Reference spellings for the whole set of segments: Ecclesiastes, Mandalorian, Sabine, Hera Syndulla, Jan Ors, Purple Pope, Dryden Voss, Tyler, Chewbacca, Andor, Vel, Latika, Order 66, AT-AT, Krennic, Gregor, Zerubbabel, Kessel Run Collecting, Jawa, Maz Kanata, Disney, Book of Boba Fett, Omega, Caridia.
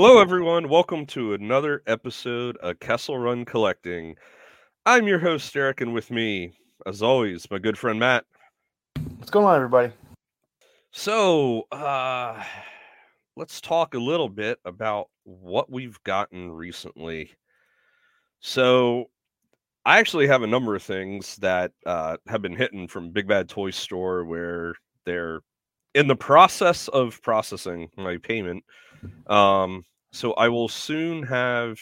Hello, everyone. Welcome to another episode of Kessel Run Collecting. I'm your host, Eric, and with me, as always, my good friend, Matt. What's going on, everybody? So, let's talk a little bit about what we've gotten recently. So, I actually have a number of things that have been hitting from Big Bad Toy Store where they're in the process of processing my payment. So I will soon have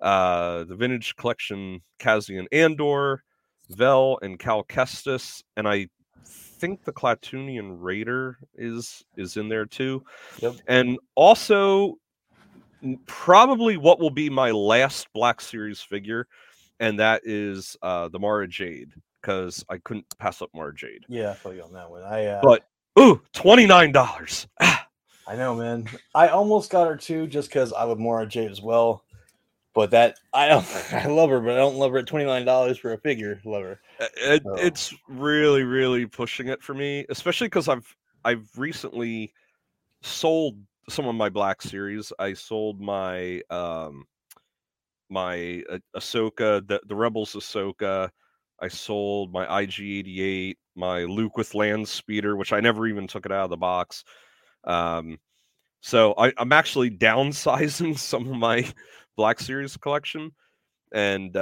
the Vintage Collection Kazian Andor, Vel, and Cal Kestis, and I think the Klatoonian Raider is in there too. Yep. And also probably what will be my last Black Series figure, and that is the Mara Jade, because I couldn't pass up Mara Jade. Yeah, I feel you on that one. But ooh, $29. I know, man. I almost got her too, just because I would Mara Jade as well. But that I love her, but I don't love her at $29 for a figure. Love her. It's really, really pushing it for me, especially because I've recently sold some of my Black Series. I sold my my Ahsoka, the Rebels Ahsoka. I sold my IG-88, my Luke with Land Speeder, which I never even took it out of the box. So I'm actually downsizing some of my Black Series collection, and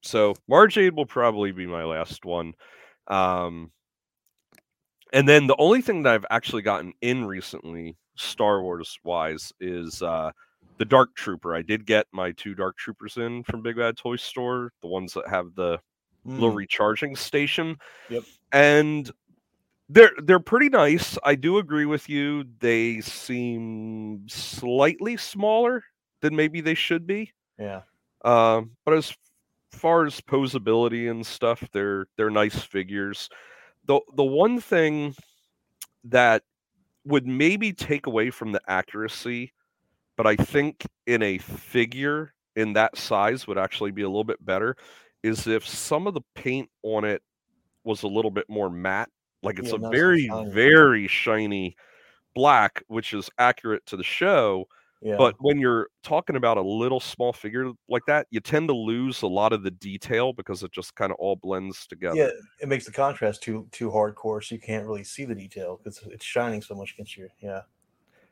so Mara Jade will probably be my last one. And then the only thing that I've actually gotten in recently, Star Wars wise, is the Dark Trooper. I did get my two Dark Troopers in from Big Bad Toy Store, the ones that have the little recharging station. Yep. And They're pretty nice. I do agree with you. They seem slightly smaller than maybe they should be. Yeah. But as far as posability and stuff, they're nice figures. The one thing that would maybe take away from the accuracy, but I think in a figure in that size would actually be a little bit better, is if some of the paint on it was a little bit more matte. Like, it's a very, very shiny black, which is accurate to the show. Yeah. But when you're talking about a little small figure like that, you tend to lose a lot of the detail because it just kind of all blends together. Yeah, it makes the contrast too hardcore, so you can't really see the detail because it's shining so much against you. Yeah.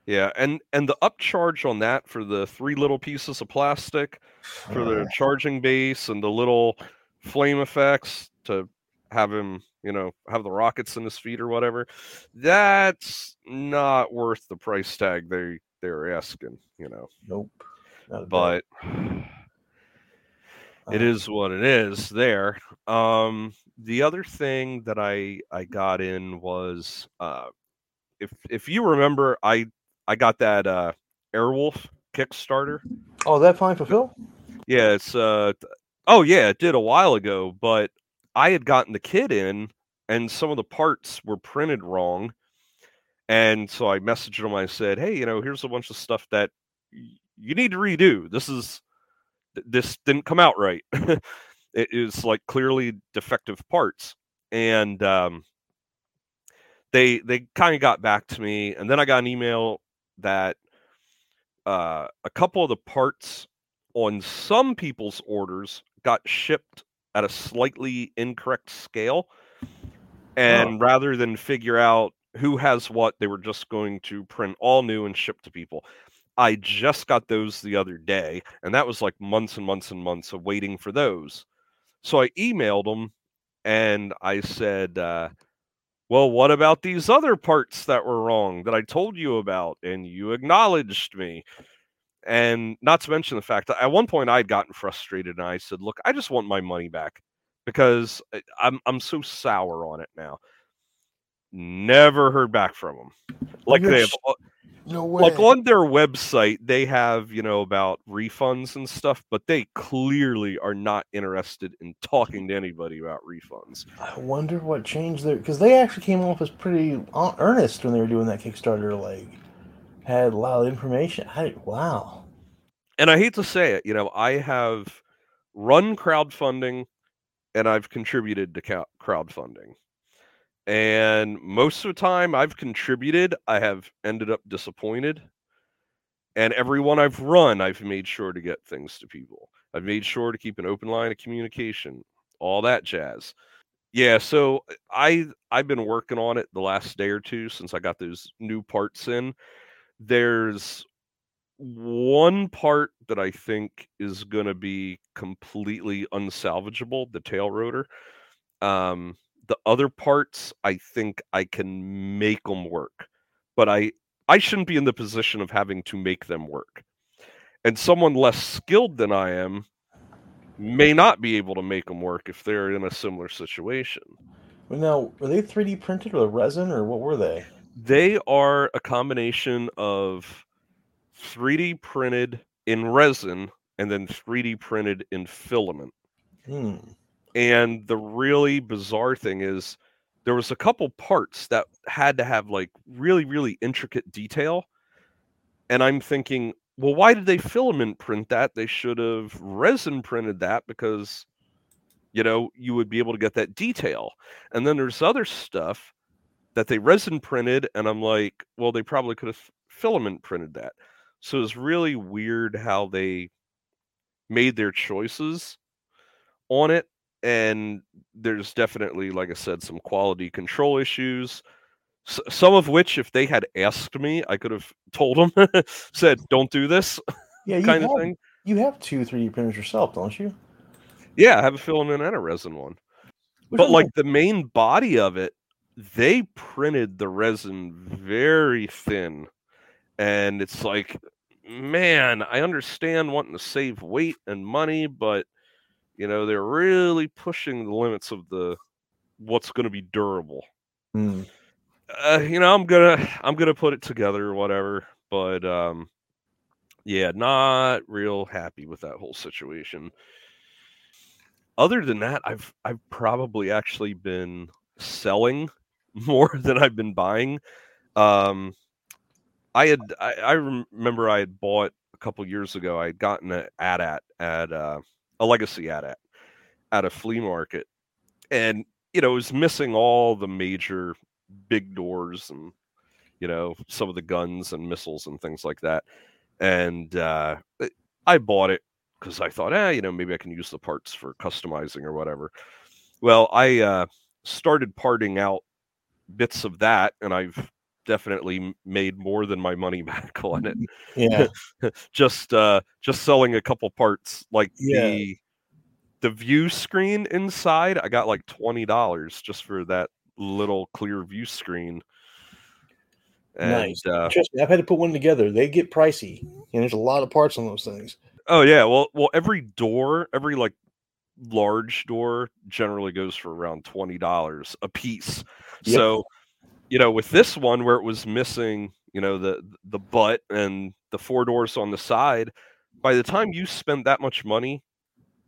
Yeah, and the upcharge on that for the three little pieces of plastic, for the charging base and the little flame effects to have him, have the rockets in his feet or whatever. That's not worth the price tag they're asking, Nope. But it is what it is there. The other thing that I got in was if you remember, I got that Airwolf Kickstarter. Oh, that finally fulfilled? Yeah, it's it did a while ago, but I had gotten the kit in, and some of the parts were printed wrong. And so I messaged him. I said, hey, here's a bunch of stuff that you need to redo. This didn't come out right. It is like clearly defective parts. And they kind of got back to me. And then I got an email that a couple of the parts on some people's orders got shipped at a slightly incorrect scale. And rather than figure out who has what, they were just going to print all new and ship to people. I just got those the other day, and that was like months and months and months of waiting for those. So I emailed them, and I said, well, what about these other parts that were wrong that I told you about and you acknowledged me? And not to mention the fact that at one point I had gotten frustrated and I said, look, I just want my money back because I'm so sour on it now. Never heard back from them. Like, they have, no way. Like, on their website, they have, about refunds and stuff, but they clearly are not interested in talking to anybody about refunds. I wonder what changed there, because they actually came off as pretty earnest when they were doing that Kickstarter, like, had a lot of information. Wow. And I hate to say it, I have run crowdfunding and I've contributed to crowdfunding. And most of the time I've contributed, I have ended up disappointed. And everyone I've run, I've made sure to get things to people. I've made sure to keep an open line of communication, all that jazz. Yeah, so I've been working on it the last day or two since I got those new parts in. There's one part that I think is going to be completely unsalvageable, the tail rotor. The other parts, I think I can make them work. But I shouldn't be in the position of having to make them work. And someone less skilled than I am may not be able to make them work if they're in a similar situation. Now, were they 3D printed with resin, or what were they? They are a combination of 3D printed in resin and then 3D printed in filament. And the really bizarre thing is there was a couple parts that had to have like really, really intricate detail. And I'm thinking, well, why did they filament print that? They should have resin printed that because, you know, you would be able to get that detail. And then there's other stuff that they resin printed. And I'm like, well, they probably could have filament printed that. So it's really weird how they made their choices on it. And there's definitely, like I said, some quality control issues, some of which, if they had asked me, I could have told them, said, don't do this kind of thing. You have two 3D printers yourself, don't you? Yeah, I have a filament and a resin one. But like the main body of it, they printed the resin very thin. And it's like, man, I understand wanting to save weight and money, but you know, they're really pushing the limits of the what's going to be durable. You know, I'm gonna put it together or whatever, but yeah, not real happy with that whole situation. Other than that, I've probably actually been selling more than I've been buying. I remember I had bought a couple years ago. I had gotten an AT-AT at a legacy AT-AT at a flea market, and you know, it was missing all the major big doors and, you know, some of the guns and missiles and things like that. And I bought it because I thought, you know, maybe I can use the parts for customizing or whatever. Well, I started parting out bits of that, and I've definitely made more than my money back on it. Yeah. just selling a couple parts, like the view screen inside, I got like $20 just for that little clear view screen. And, nice. Trust me, I've had to put one together. They get pricey, and there's a lot of parts on those things. Oh yeah. Well, every like large door generally goes for around $20 a piece. Yep. So, you know, with this one where it was missing, you know, the butt and the four doors on the side, by the time you spend that much money,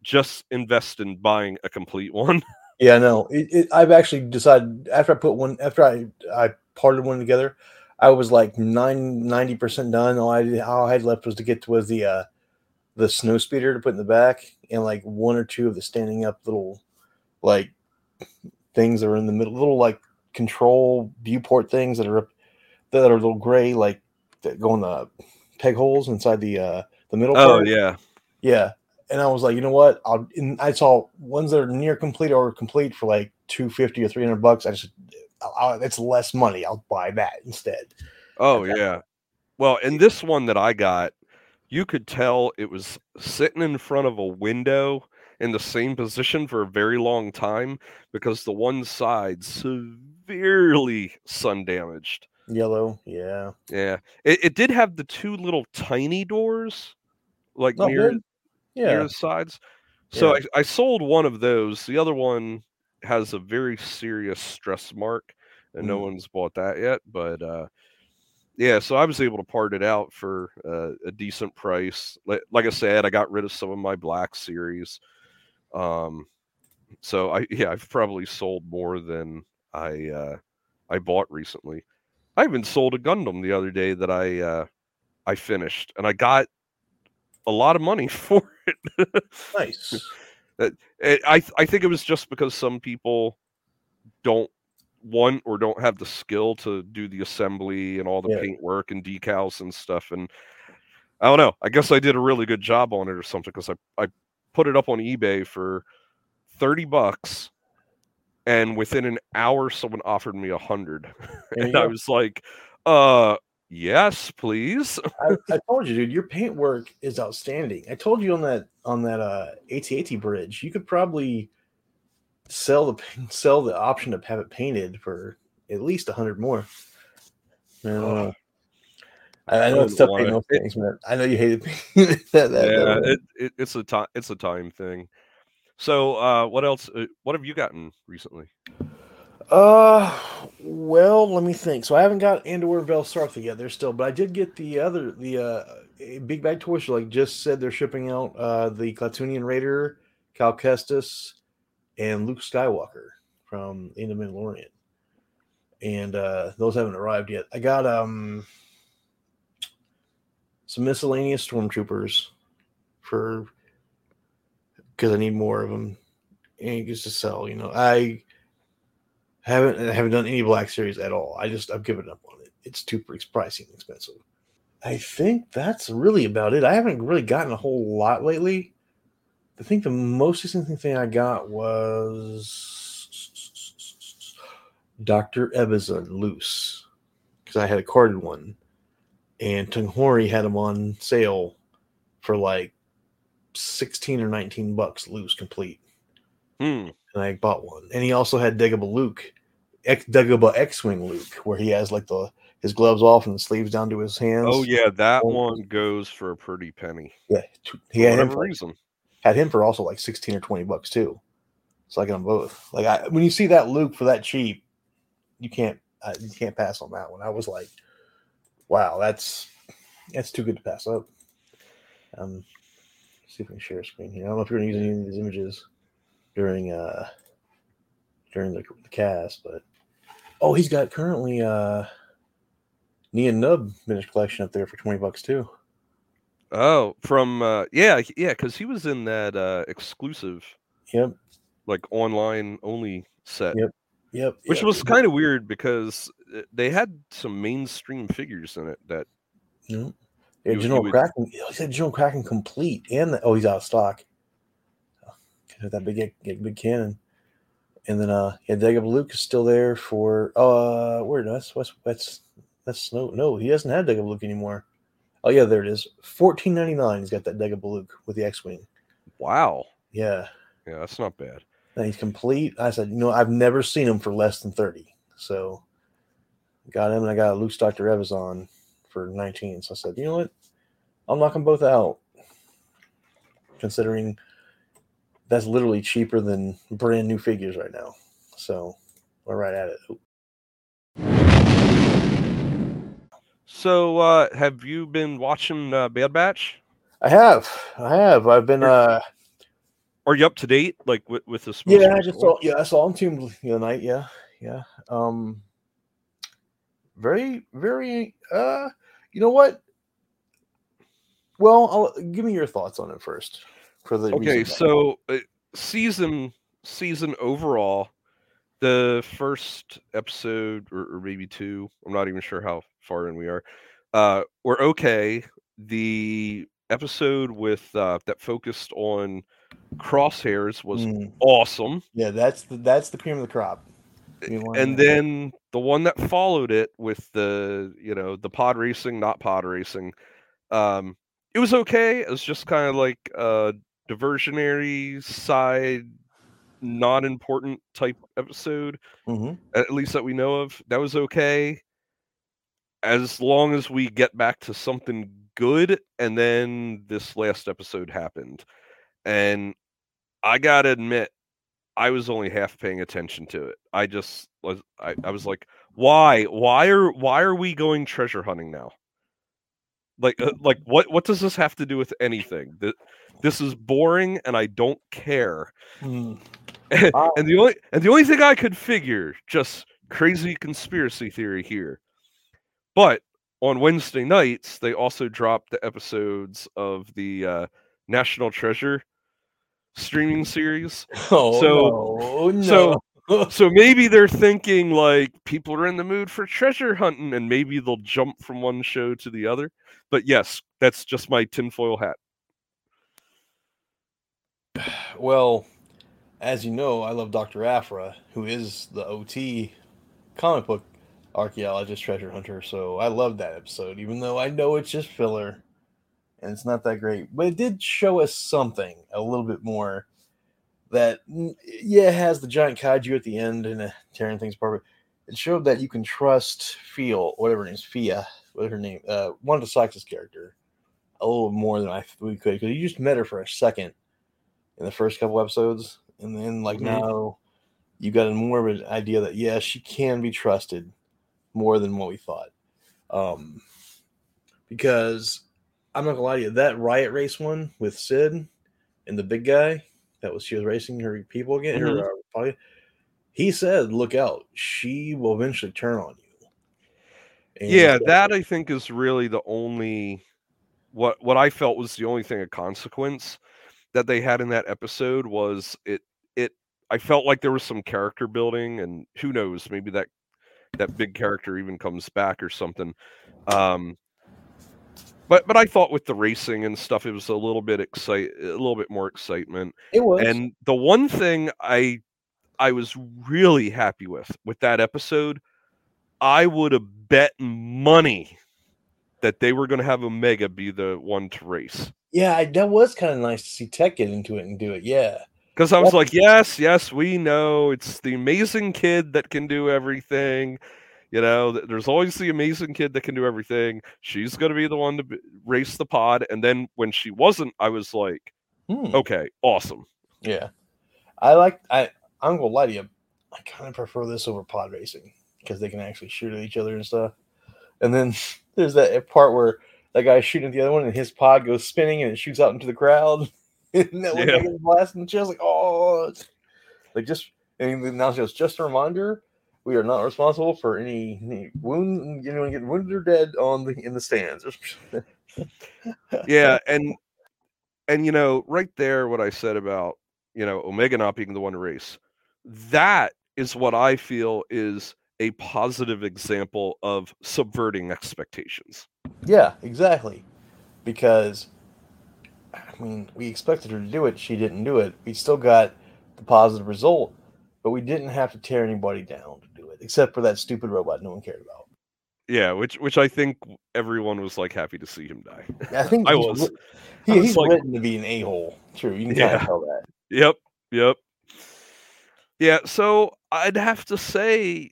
just invest in buying a complete one. Yeah, no. I've actually decided after I parted one together, I was like 90% done. All I had left was to get to the snow speeder to put in the back, and like one or two of the standing up little like things that are in the middle, little like control viewport things that are little gray, like that go in the peg holes inside the middle. Oh part. Yeah. And I was like, you know what? I saw ones that are near complete or complete for like $250 or $300. It's less money. I'll buy that instead. Oh yeah. Well, and this one that I got, you could tell it was sitting in front of a window in the same position for a very long time because the one side severely sun damaged. Yellow, yeah. Yeah. It did have the two little tiny doors like near the sides. So yeah. I sold one of those. The other one has a very serious stress mark, and no one's bought that yet. But yeah, so I was able to part it out for a decent price. Like I said, I got rid of some of my Black Series. So I've probably sold more than I bought recently. I even sold a Gundam the other day that I finished, and I got a lot of money for it. Nice. I think it was just because some people don't want or don't have the skill to do the assembly and all the paintwork and decals and stuff. And I don't know. I guess I did a really good job on it or something, because I put it up on eBay for $30, and within an hour, someone offered me $100, and I was like, yes, please." I told you, dude, your paint work is outstanding. I told you on that AT-AT bridge, you could probably sell the option to have it painted for at least $100 more. I know it's tough painting those things, man. I know you hated painting that. Yeah, it's a time thing. So, what else? What have you gotten recently? Well, let me think. So I haven't got Andor and Belsartha yet. They're still, but I did get the Big Bad Toy Store. Like just said, they're shipping out the Klatoonian Raider, Cal Kestis, and Luke Skywalker from the Mandalorian, and those haven't arrived yet. I got some miscellaneous stormtroopers because I need more of them, and it gets to sell. You know, I haven't done any Black Series at all. I've given up on it. It's pricey and expensive. I think that's really about it. I haven't really gotten a whole lot lately. I think the most recent thing I got was Dr. Evazon loose, because I had a carded one, and Tunghori had them on sale for like $16 or $19 loose complete. And I bought one. And he also had Dagobah X-Wing Luke, where he has like his gloves off and the sleeves down to his hands. Oh yeah, that one goes for a pretty penny. Yeah, he had him for also like $16 or $20 too. So I got them both. Like when you see that Luke for that cheap, you can't pass on that one. I was like, wow, that's too good to pass up. See if I can share a screen here. I don't know if you're going to use any of these images during the cast, but he's got currently Nia Nub vintage collection up there for $20 too. Oh, from because he was in that exclusive, like online only set, yep, which was kind of weird because they had some mainstream figures in it that. Yep. Yeah, General Kraken. He said General Kraken complete, and he's out of stock. That big cannon, and then Dagobah Luke is still there for no, he doesn't have Dagobah Luke anymore. Oh yeah, there it is, $14.99. He's got that Dagobah Luke with the X-wing. Wow. Yeah, that's not bad. And he's complete. I said, I've never seen him for less than $30. So got him, and I got Luke's Dr. Evazon for $19. So I said, you know what? I'll knock them both out. Considering that's literally cheaper than brand new figures right now. So we're right at it. So have you been watching Bad Batch? I have. I've been... Are you up to date? Like with this movie? Yeah, I saw on Team the night. Yeah. Very, very... You know what? Well, give me your thoughts on it first. So season overall, the first episode or maybe two, I'm not even sure how far in we are, were okay. The episode with that focused on Crosshairs was awesome. Yeah, that's the cream of the crop. And then the one that followed it with the, the pod racing, not pod racing, it was okay. It was just kind of like a diversionary side, non-important type episode, at least that we know of. That was okay. As long as we get back to something good, and then this last episode happened. And I gotta admit, I was only half paying attention to it. I was like, why are we going treasure hunting now? Like what does this have to do with anything? This is boring and I don't care. And the only thing I could figure, just crazy conspiracy theory here. But on Wednesday nights, they also dropped the episodes of the National Treasure streaming series. Oh, so So maybe they're thinking like people are in the mood for treasure hunting, and maybe they'll jump from one show to the other. But yes, that's just my tinfoil hat. Well, as you know, I love Dr. Afra, who is the OT comic book archaeologist treasure hunter. So I love that episode, even though I know it's just filler and it's not that great. But it did show us something a little bit more. That, yeah, has the giant kaiju at the end and tearing things apart. It showed that you can trust Fia, one of Sykes' character, a little more than we could, because you just met her for a second in the first couple episodes, and then now you got more of an idea that she can be trusted more than what we thought. Because I'm not gonna lie to you, that riot race one with Sid and the big guy. She was racing her people again. He said, "Look out! She will eventually turn on you." And that I think is really the only what I felt was the only thing of consequence that they had in that episode was it. I felt like there was some character building, and who knows, maybe that big character even comes back or something. But I thought with the racing and stuff, it was a little bit more excitement. It was. And the one thing I was really happy with that episode, I would have bet money that they were going to have Omega be the one to race. Yeah, that was kind of nice to see Tech get into it and do it. Yeah, because I was yes, we know it's the amazing kid that can do everything. You know, there's always the amazing kid that can do everything. She's going to be the one to race the pod. And then when she wasn't, I was like, okay, awesome. Yeah. I'm going to lie to you. I kind of prefer this over pod racing because they can actually shoot at each other and stuff. And then there's that part where that guy's shooting at the other one and his pod goes spinning and it shoots out into the crowd. And that one gets blasted in the chest. Like, oh. And the announcer goes, just a reminder. We are not responsible for any wound, anyone getting wounded or dead in the stands. And you know, right there, what I said about, you know, Omega not being the one to race, that is what I feel is a positive example of subverting expectations. Yeah, exactly. Because, I mean, we expected her to do it. She didn't do it. We still got the positive result, but we didn't have to tear anybody down. Except for that stupid robot no one cared about. Yeah, which I think everyone was like happy to see him die. I think I was. He's like, written to be an a-hole. True, you can kind of tell that. Yep. Yeah, so I'd have to say,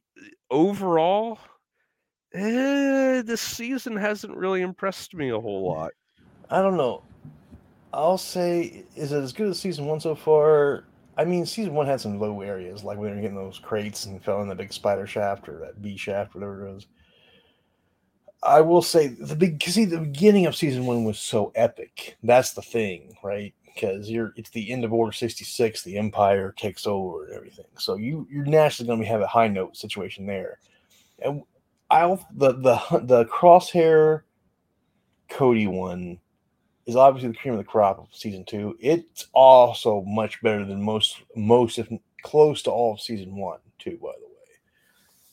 overall, this season hasn't really impressed me a whole lot. I don't know. I'll say, is it as good as season one so far? I mean, season one had some low areas, like when we were getting those crates and fell in the big spider shaft or that bee shaft, whatever it was. I will say the beginning of season one was so epic. That's the thing, right? Because it's the end of Order 66, the Empire takes over and everything. So you're naturally going to have a high note situation there. And the Crosshair Cody one is obviously the cream of the crop of season two. It's also much better than most if close to all of season one, too, by the way.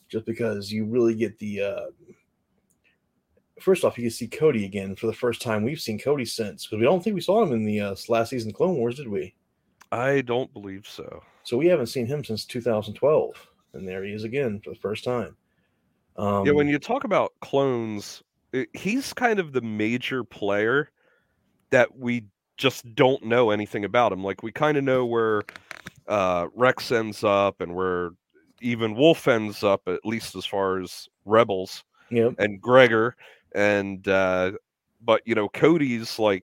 Just because you really get the... First off, you can see Cody again for the first time we've seen Cody since. Because we don't think we saw him in the last season of Clone Wars, did we? I don't believe so. So we haven't seen him since 2012. And there he is again for the first time. When you talk about clones, he's kind of the major player that we just don't know anything about him. Like, we kind of know where Rex ends up and where even Wolf ends up, at least as far as Rebels and Gregor. And, but, you know, Cody's like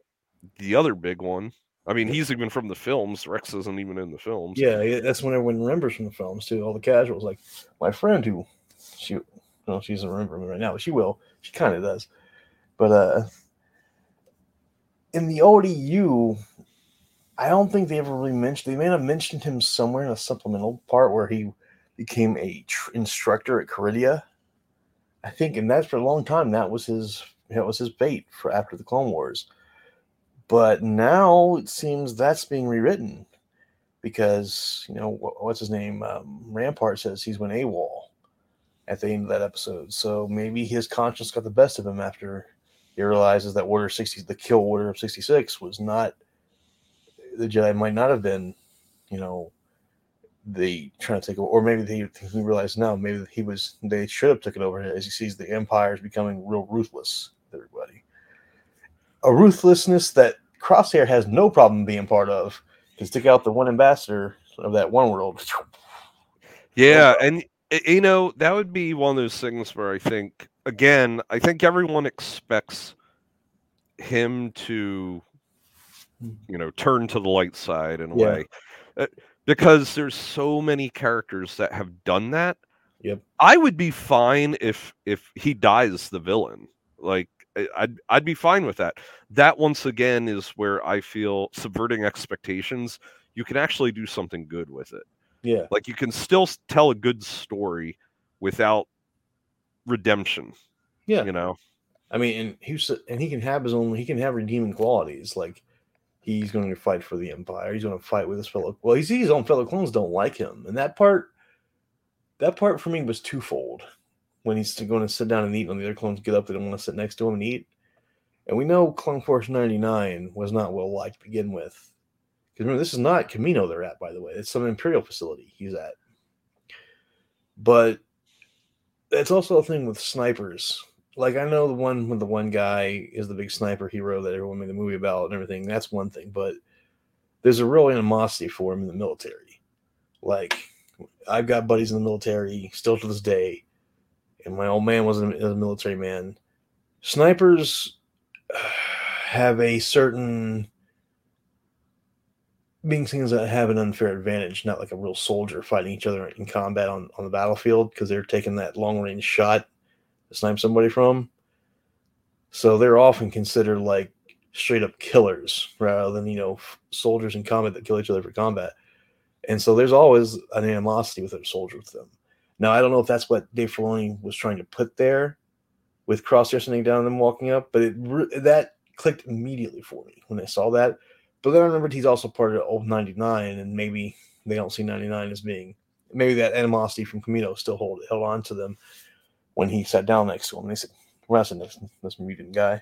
the other big one. I mean, he's even from the films. Rex isn't even in the films. Yeah, that's when everyone remembers from the films, too. All the casuals, like my friend who, she doesn't remember me right now, but she will. She kind of does. But, in the ODU, I don't think they ever really mentioned. They may have mentioned him somewhere in a supplemental part where he became a instructor at Caridia, I think, and that's for a long time. That was his bait for after the Clone Wars. But now it seems that's being rewritten because, you know, what's his name? Rampart says he's went AWOL at the end of that episode. So maybe his conscience got the best of him after he realizes that Order 60, the kill order of 66 was not, the Jedi might not have been, you know, they trying to take over, or maybe he realized no, maybe he was, they should have took it over as he sees the Empire is becoming real ruthless with everybody. A ruthlessness that Crosshair has no problem being part of, because took out the one ambassador of that one world. Yeah, and you know, that would be one of those things where I think, again, I think everyone expects him to, you know, turn to the light side in a way. Because there's so many characters that have done that. Yep. I would be fine if he dies the villain. Like, I'd be fine with that. That, once again, is where I feel subverting expectations. You can actually do something good with it. Yeah. Like, you can still tell a good story without redemption. Yeah. You know? I mean, and he can have his own, he can have redeeming qualities. Like, he's going to fight for the Empire. He's going to fight with his fellow. Well, he's his own fellow clones don't like him. And that part for me was twofold. When he's going to sit down and eat, and the other clones get up, they don't want to sit next to him and eat. And we know Clone Force 99 was not well liked to begin with. Because remember, this is not Kamino they're at, by the way. It's some Imperial facility he's at. But that's also a thing with snipers. Like, I know the one when the one guy is the big sniper hero that everyone made the movie about and everything. That's one thing. But there's a real animosity for him in the military. Like, I've got buddies in the military still to this day. And my old man was a military man. Snipers have a certain being things that have an unfair advantage, not like a real soldier fighting each other in combat on the battlefield, because they're taking that long-range shot to snipe somebody from. So they're often considered like straight-up killers rather than, you know, soldiers in combat that kill each other for combat. And so there's always an animosity with a soldier with them. Now, I don't know if that's what Dave Filoni was trying to put there with Crosshair sitting down and them walking up, but that clicked immediately for me when I saw that. But then I remembered he's also part of old 99, and maybe they don't see 99 as being... Maybe that animosity from Kamino still held on to them when he sat down next to him. And they said, we're not sitting this mutant guy.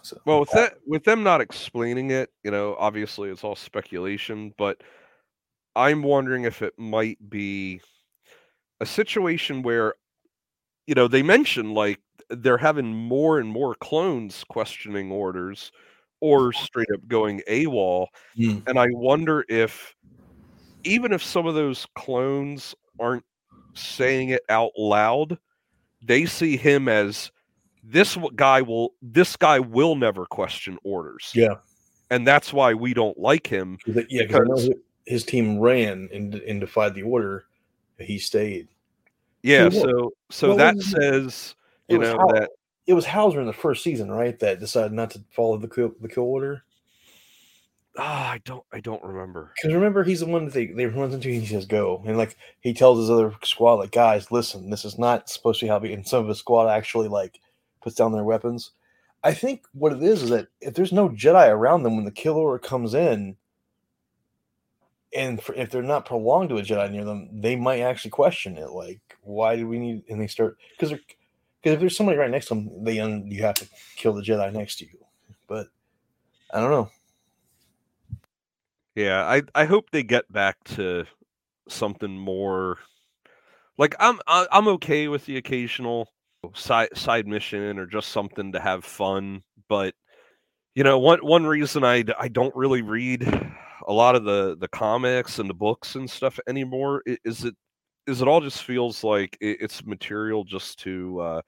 So, well, with them not explaining it, you know, obviously it's all speculation, but I'm wondering if it might be a situation where, you know, they mention like they're having more and more clones questioning orders or straight up going AWOL. Mm. And I wonder if, even if some of those clones aren't saying it out loud, they see him as this guy will never question orders. Yeah. And that's why we don't like him. Yeah, because his team ran and defied the order. He stayed. Yeah, so that says, you know, that it was Hauser in the first season, right? That decided not to follow the kill order. Ah, I don't remember. Because remember, he's the one that they runs into. And he says go, and like he tells his other squad, like, guys, listen, this is not supposed to be how. And some of his squad actually like puts down their weapons. I think what it is that if there's no Jedi around them when the kill order comes in, and if they're not prolonged to a Jedi near them, they might actually question it. Like, why do we need? And they start because if there's somebody right next to them, you have to kill the Jedi next to you. But I don't know. Yeah, I hope they get back to something more. Like, I'm okay with the occasional side mission or just something to have fun. But you know, one reason I don't really read a lot of the comics and the books and stuff anymore is it all just feels like it's material just to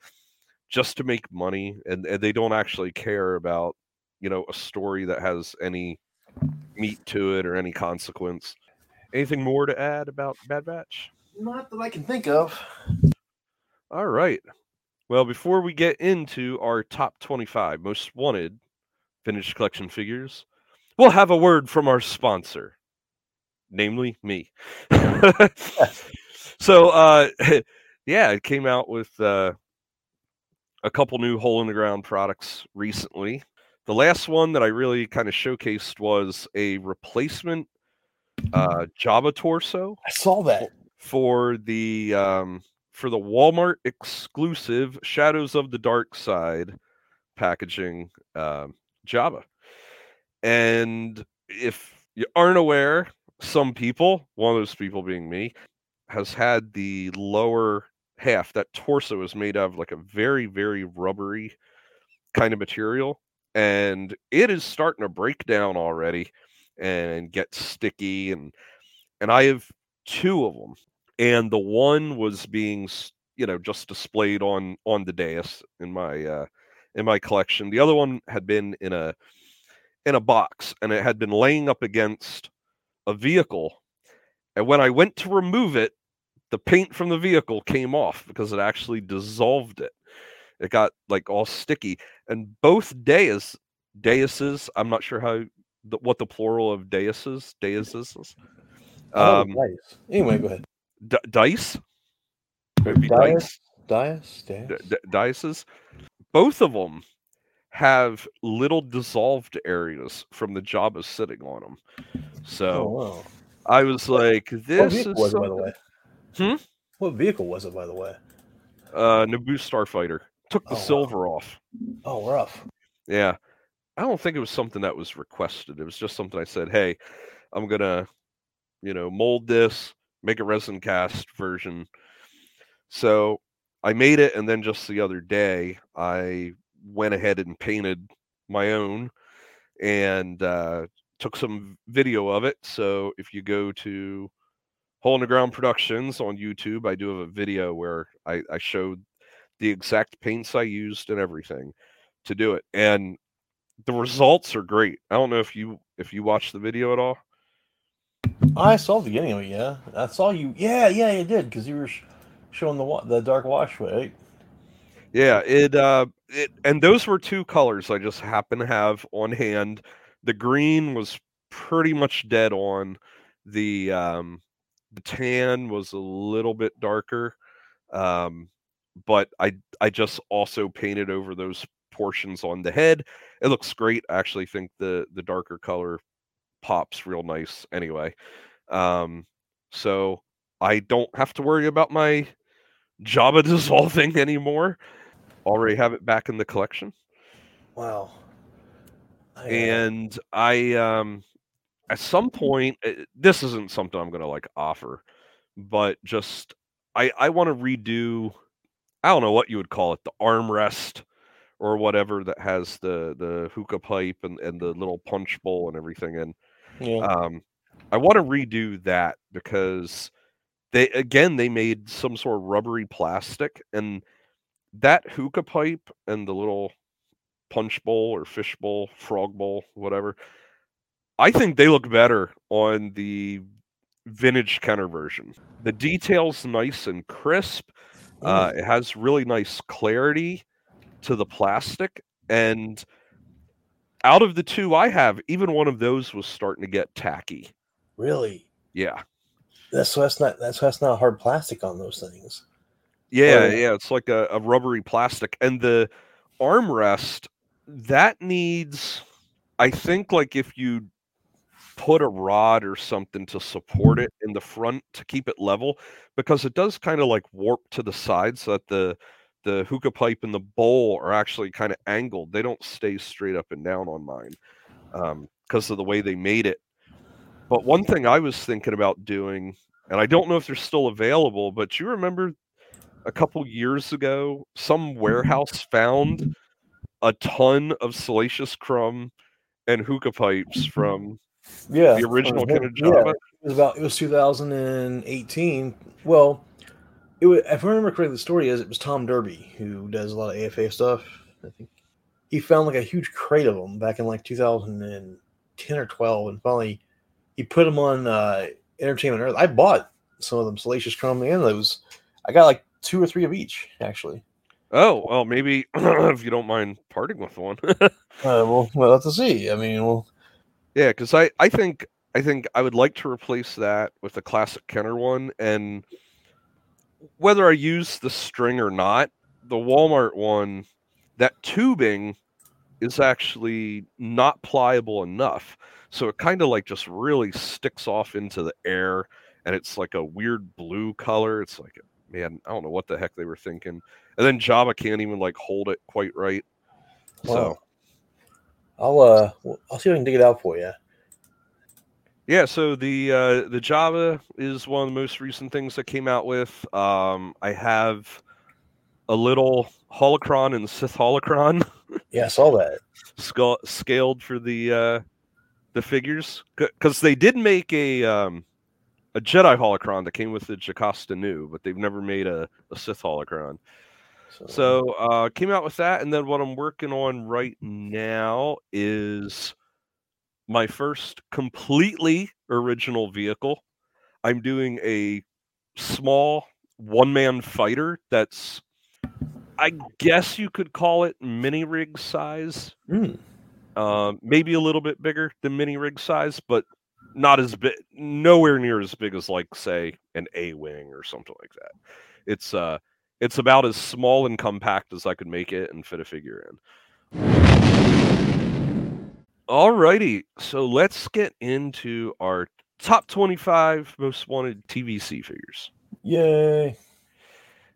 make money, and they don't actually care about, you know, a story that has any meat to it or any consequence. Anything more to add about Bad Batch? Not that I can think of. All right. Well, before we get into our top 25 most wanted finished collection figures, we'll have a word from our sponsor, namely me. So, yeah, it came out with a couple new Hole in the Ground products recently. The last one that I really kind of showcased was a replacement Jawa torso. I saw that for the Walmart exclusive Shadows of the Dark Side packaging Jawa. And if you aren't aware, some people, one of those people being me, has had the lower half, that torso is made of like a very, very rubbery kind of material. And it is starting to break down already and get sticky. And I have two of them. And the one was being, you know, just displayed on the dais in my collection. The other one had been in a box, and it had been laying up against a vehicle. And when I went to remove it, the paint from the vehicle came off because it actually dissolved it. It got like all sticky. And both daises, I'm not sure what the plural of daises is. Dice. Anyway, go ahead. Dice? Daises. Both of them have little dissolved areas from the Jawa sitting on them. So I was like, this is something... By the way? What vehicle was it, by the way? Naboo Starfighter. Took the silver off. Oh, rough. Yeah. I don't think it was something that was requested. It was just something I said, hey, I'm going to, you know, mold this, make a resin cast version. So I made it, and then just the other day, I went ahead and painted my own and took some video of it. So if you go to Hole in the Ground Productions on YouTube, I do have a video where I showed the exact paints I used and everything to do it. And the results are great. I don't know if you watched the video at all. I saw the beginning of it, yeah. I saw you. Yeah, you did, because you were showing the dark wash, right? Yeah, it and those were two colors I just happen to have on hand. The green was pretty much dead on. The tan was a little bit darker, but I just also painted over those portions on the head. It looks great. I actually think the darker color pops real nice anyway. So I don't have to worry about my Jawa dissolving anymore. Already have it back in the collection. Wow. And I at some point, this isn't something I'm going to like offer, but just I want to redo, I don't know what you would call it, the armrest or whatever that has the hookah pipe and the little punch bowl and everything. And yeah. I want to redo that because they made some sort of rubbery plastic, and that hookah pipe and the little punch bowl or fish bowl, frog bowl, whatever, I think they look better on the vintage Kenner version. The detail's nice and crisp. It has really nice clarity to the plastic. And out of the two I have, even one of those was starting to get tacky. Really? Yeah. That's not hard plastic on those things. Yeah, yeah. It's like a rubbery plastic. And the armrest, that needs, I think, like if you put a rod or something to support it in the front to keep it level, because it does kind of like warp to the side so that the hookah pipe and the bowl are actually kind of angled. They don't stay straight up and down on mine because of the way they made it. But one thing I was thinking about doing, and I don't know if they're still available, but you remember a couple years ago, some warehouse found a ton of Salacious Crumb and hookah pipes from the original kind of Jawa. Yeah, it was 2018. Well, it was, if I remember correctly, the story is it was Tom Derby who does a lot of AFA stuff. I think he found like a huge crate of them back in like 2010 or 12, and finally he put them on Entertainment Earth. I bought some of them, Salacious Crumb and those. I got like two or three of each, actually. Oh, well, maybe if you don't mind parting with one. We'll have to see. I mean, well. Yeah, because I think I would like to replace that with the classic Kenner one, and whether I use the string or not, the Walmart one, that tubing is actually not pliable enough. So it kind of like just really sticks off into the air, and it's like a weird blue color. It's like, man, I don't know what the heck they were thinking. And then Jawa can't even like hold it quite right. Wow. So I'll see if I can dig it out for you. Yeah, so the Jawa is one of the most recent things that came out with. I have a little Holocron and Sith Holocron. Yeah, I saw that. Scaled for the figures. Because they did make a Jedi Holocron that came with the Jocasta Nu, but they've never made a Sith Holocron. So came out with that, and then what I'm working on right now is my first completely original vehicle. I'm doing a small one-man fighter that's, I guess you could call it mini-rig size. Maybe a little bit bigger than mini-rig size, but not as big, nowhere near as big as, like, say, an A-Wing or something like that. It's about as small and compact as I could make it and fit a figure in. Alrighty, so let's get into our top 25 most wanted TVC figures. Yay!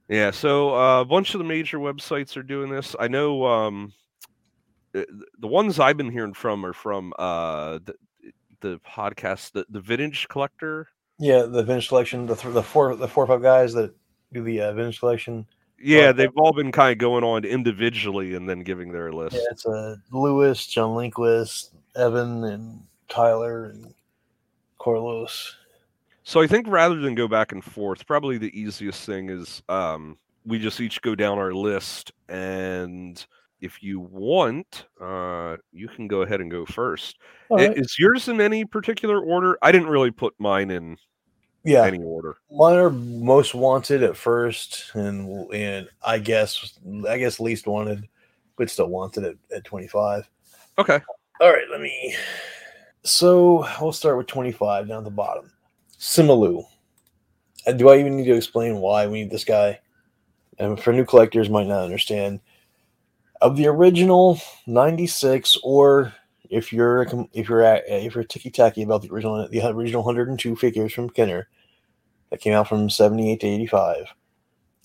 Yeah, so a bunch of the major websites are doing this. I know the ones I've been hearing from are from the podcast, the Vintage Collector. Yeah, the Vintage Collection, the four or five guys that the vintage collection. Yeah, they've all been kind of going on individually and then giving their list. Yeah, it's Lewis, John Linquist, Evan, and Tyler, and Corlos. So I think rather than go back and forth, probably the easiest thing is we just each go down our list, and if you want, you can go ahead and go first. Right. Is yours in any particular order? I didn't really put mine in. Yeah, any order. Mine are most wanted at first, and I guess least wanted, but still wanted at 25. Okay. All right. Let me. So we'll start with 25 down at the bottom. Similu. Do I even need to explain why we need this guy? And for new collectors, might not understand. Of the original 96, or if you're ticky tacky about the original 102 figures from Kenner that came out from 78 to 85,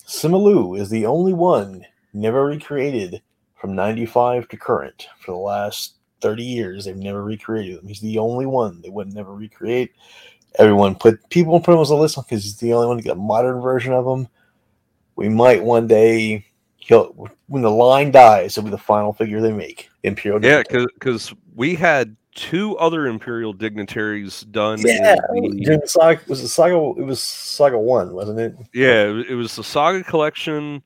Similu is the only one never recreated from 95 to current. For the last 30 years, they've never recreated him. He's the only one they would never recreate. People put him on the list because he's the only one to get a modern version of him. We might one day. When the line dies, it'll be the final figure they make. Imperial Dignitary. Yeah, because we had two other Imperial Dignitaries done. Yeah, it was Saga 1, wasn't it? Yeah, it was the Saga Collection.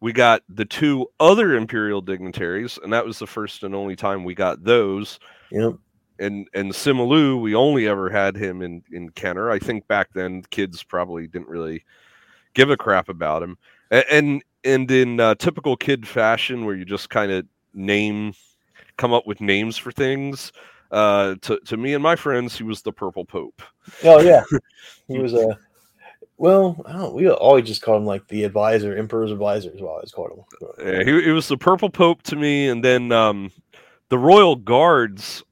We got the two other Imperial Dignitaries, and that was the first and only time we got those. Yep. And Similu, we only ever had him in Kenner. I think back then, kids probably didn't really give a crap about him. And in typical kid fashion, where you just kind of come up with names for things, to me and my friends, he was the Purple Pope. Oh yeah, he was a. Well, we always just called him like the advisor, Emperor's advisor is what I always called him. Yeah, he was the Purple Pope to me, and then the Royal Guards.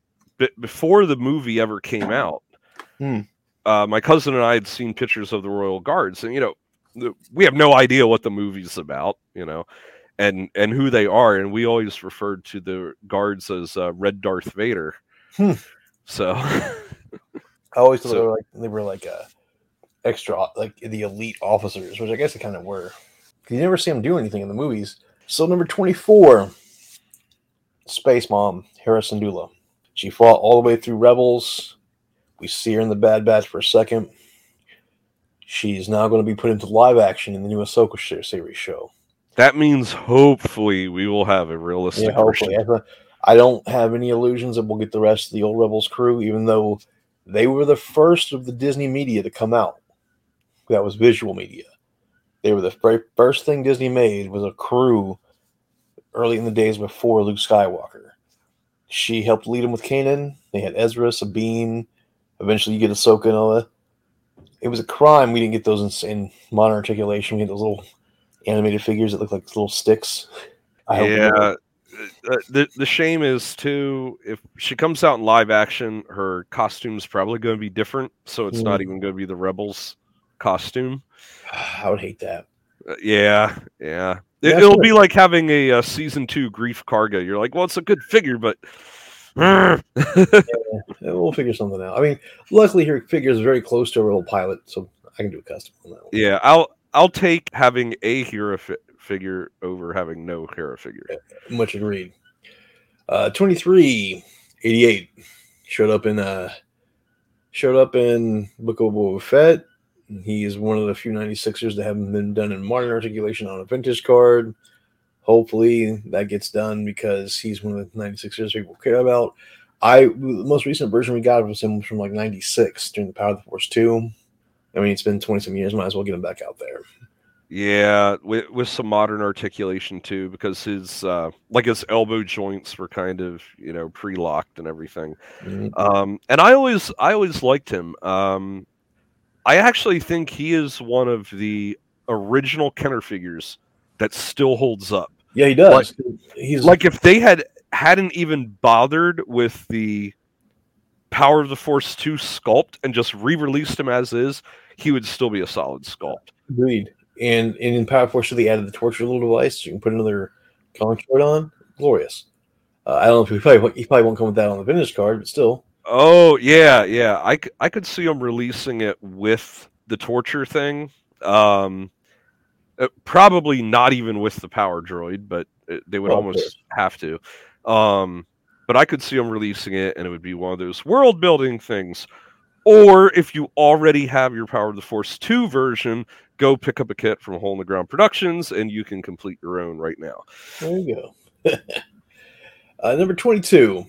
Before the movie ever came out, my cousin and I had seen pictures of the Royal Guards, and we have no idea what the movie's about, and who they are. And we always referred to the guards as Red Darth Vader. So I always thought they were like extra, like the elite officers, which I guess they kind of were. You never see them do anything in the movies. So number 24, Space Mom, Hera Syndulla. She fought all the way through Rebels. We see her in the Bad Batch for a second. She's now going to be put into live action in the new Ahsoka series show. That means hopefully we will have a realistic version. I don't have any illusions that we'll get the rest of the old Rebels crew, even though they were the first of the Disney media to come out. That was visual media. They were the very first thing Disney made was a crew early in the days before Luke Skywalker. She helped lead them with Kanan. They had Ezra, Sabine. Eventually you get Ahsoka and all that. It was a crime we didn't get those in modern articulation. We had those little animated figures that look like little sticks. I hope the shame is too, if she comes out in live action, her costume's probably going to be different, so it's not even going to be the Rebels costume. I would hate that. Yeah. It'll be like having a season 2 Grief Karga. You're like, well, it's a good figure, but we'll figure something out. I mean, luckily her figure is very close to a real pilot, so I can do a custom on that one. Yeah, I'll take having a hero figure over having no hero figure. Yeah, much agreed. 2388 showed up in Book of Boba Fett. He is one of the few 96ers that haven't been done in modern articulation on a vintage card. Hopefully that gets done because he's one of the 96ers people care about. The most recent version we got was him from like 96 during the Power of the Force 2. I mean, it's been 20-some years. Might as well get him back out there. Yeah, with some modern articulation too, because his elbow joints were kind of, pre-locked and everything. Mm-hmm. And I always liked him. I actually think he is one of the original Kenner figures that still holds up. Yeah, he does. Like, he's like if they hadn't even bothered with the Power of the Force 2 sculpt and just re-released him as is, he would still be a solid sculpt. Agreed. And in Power of the Force 2, they added the torture little device. So you can put another contour on. Glorious. I don't know if he probably won't come with that on the vintage card, but still. Oh, yeah. I could see him releasing it with the torture thing. Probably not even with the power droid, but they would almost have to. But I could see him releasing it, and it would be one of those world-building things. Or if you already have your Power of the Force 2 version, go pick up a kit from Hole in the Ground Productions, and you can complete your own right now. There you go. Number 22.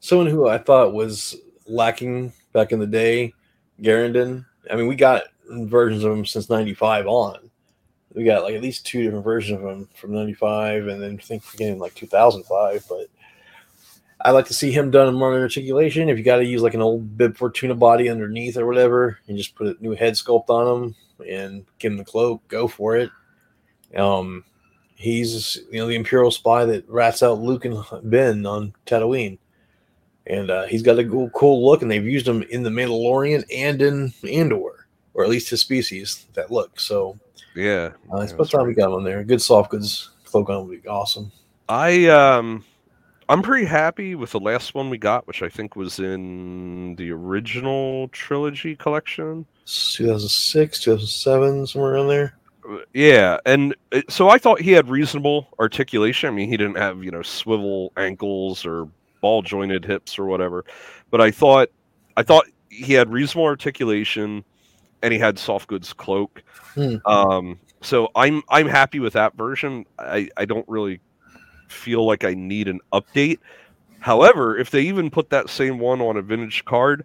Someone who I thought was lacking back in the day, Garandon. I mean, we got versions of him since 95 on. We got like at least 2 different versions of him from 95 and then I think again like 2005. But I'd like to see him done in modern articulation. If you got to use like an old Bib Fortuna body underneath or whatever and just put a new head sculpt on him and give him the cloak, go for it. He's, the Imperial spy that rats out Luke and Ben on Tatooine. And he's got a cool look, and they've used him in The Mandalorian and in Andor, or at least his species, that look. So, yeah. It's about time we got him on there. Good soft goods cloak on would be awesome. I'm pretty happy with the last one we got, which I think was in the original trilogy collection. 2006, 2007, somewhere around there. Yeah, and so I thought he had reasonable articulation. I mean, he didn't have, swivel ankles or ball-jointed hips or whatever. But I thought he had reasonable articulation and he had soft goods cloak. So I'm happy with that version. I don't really feel like I need an update. However, if they even put that same one on a vintage card,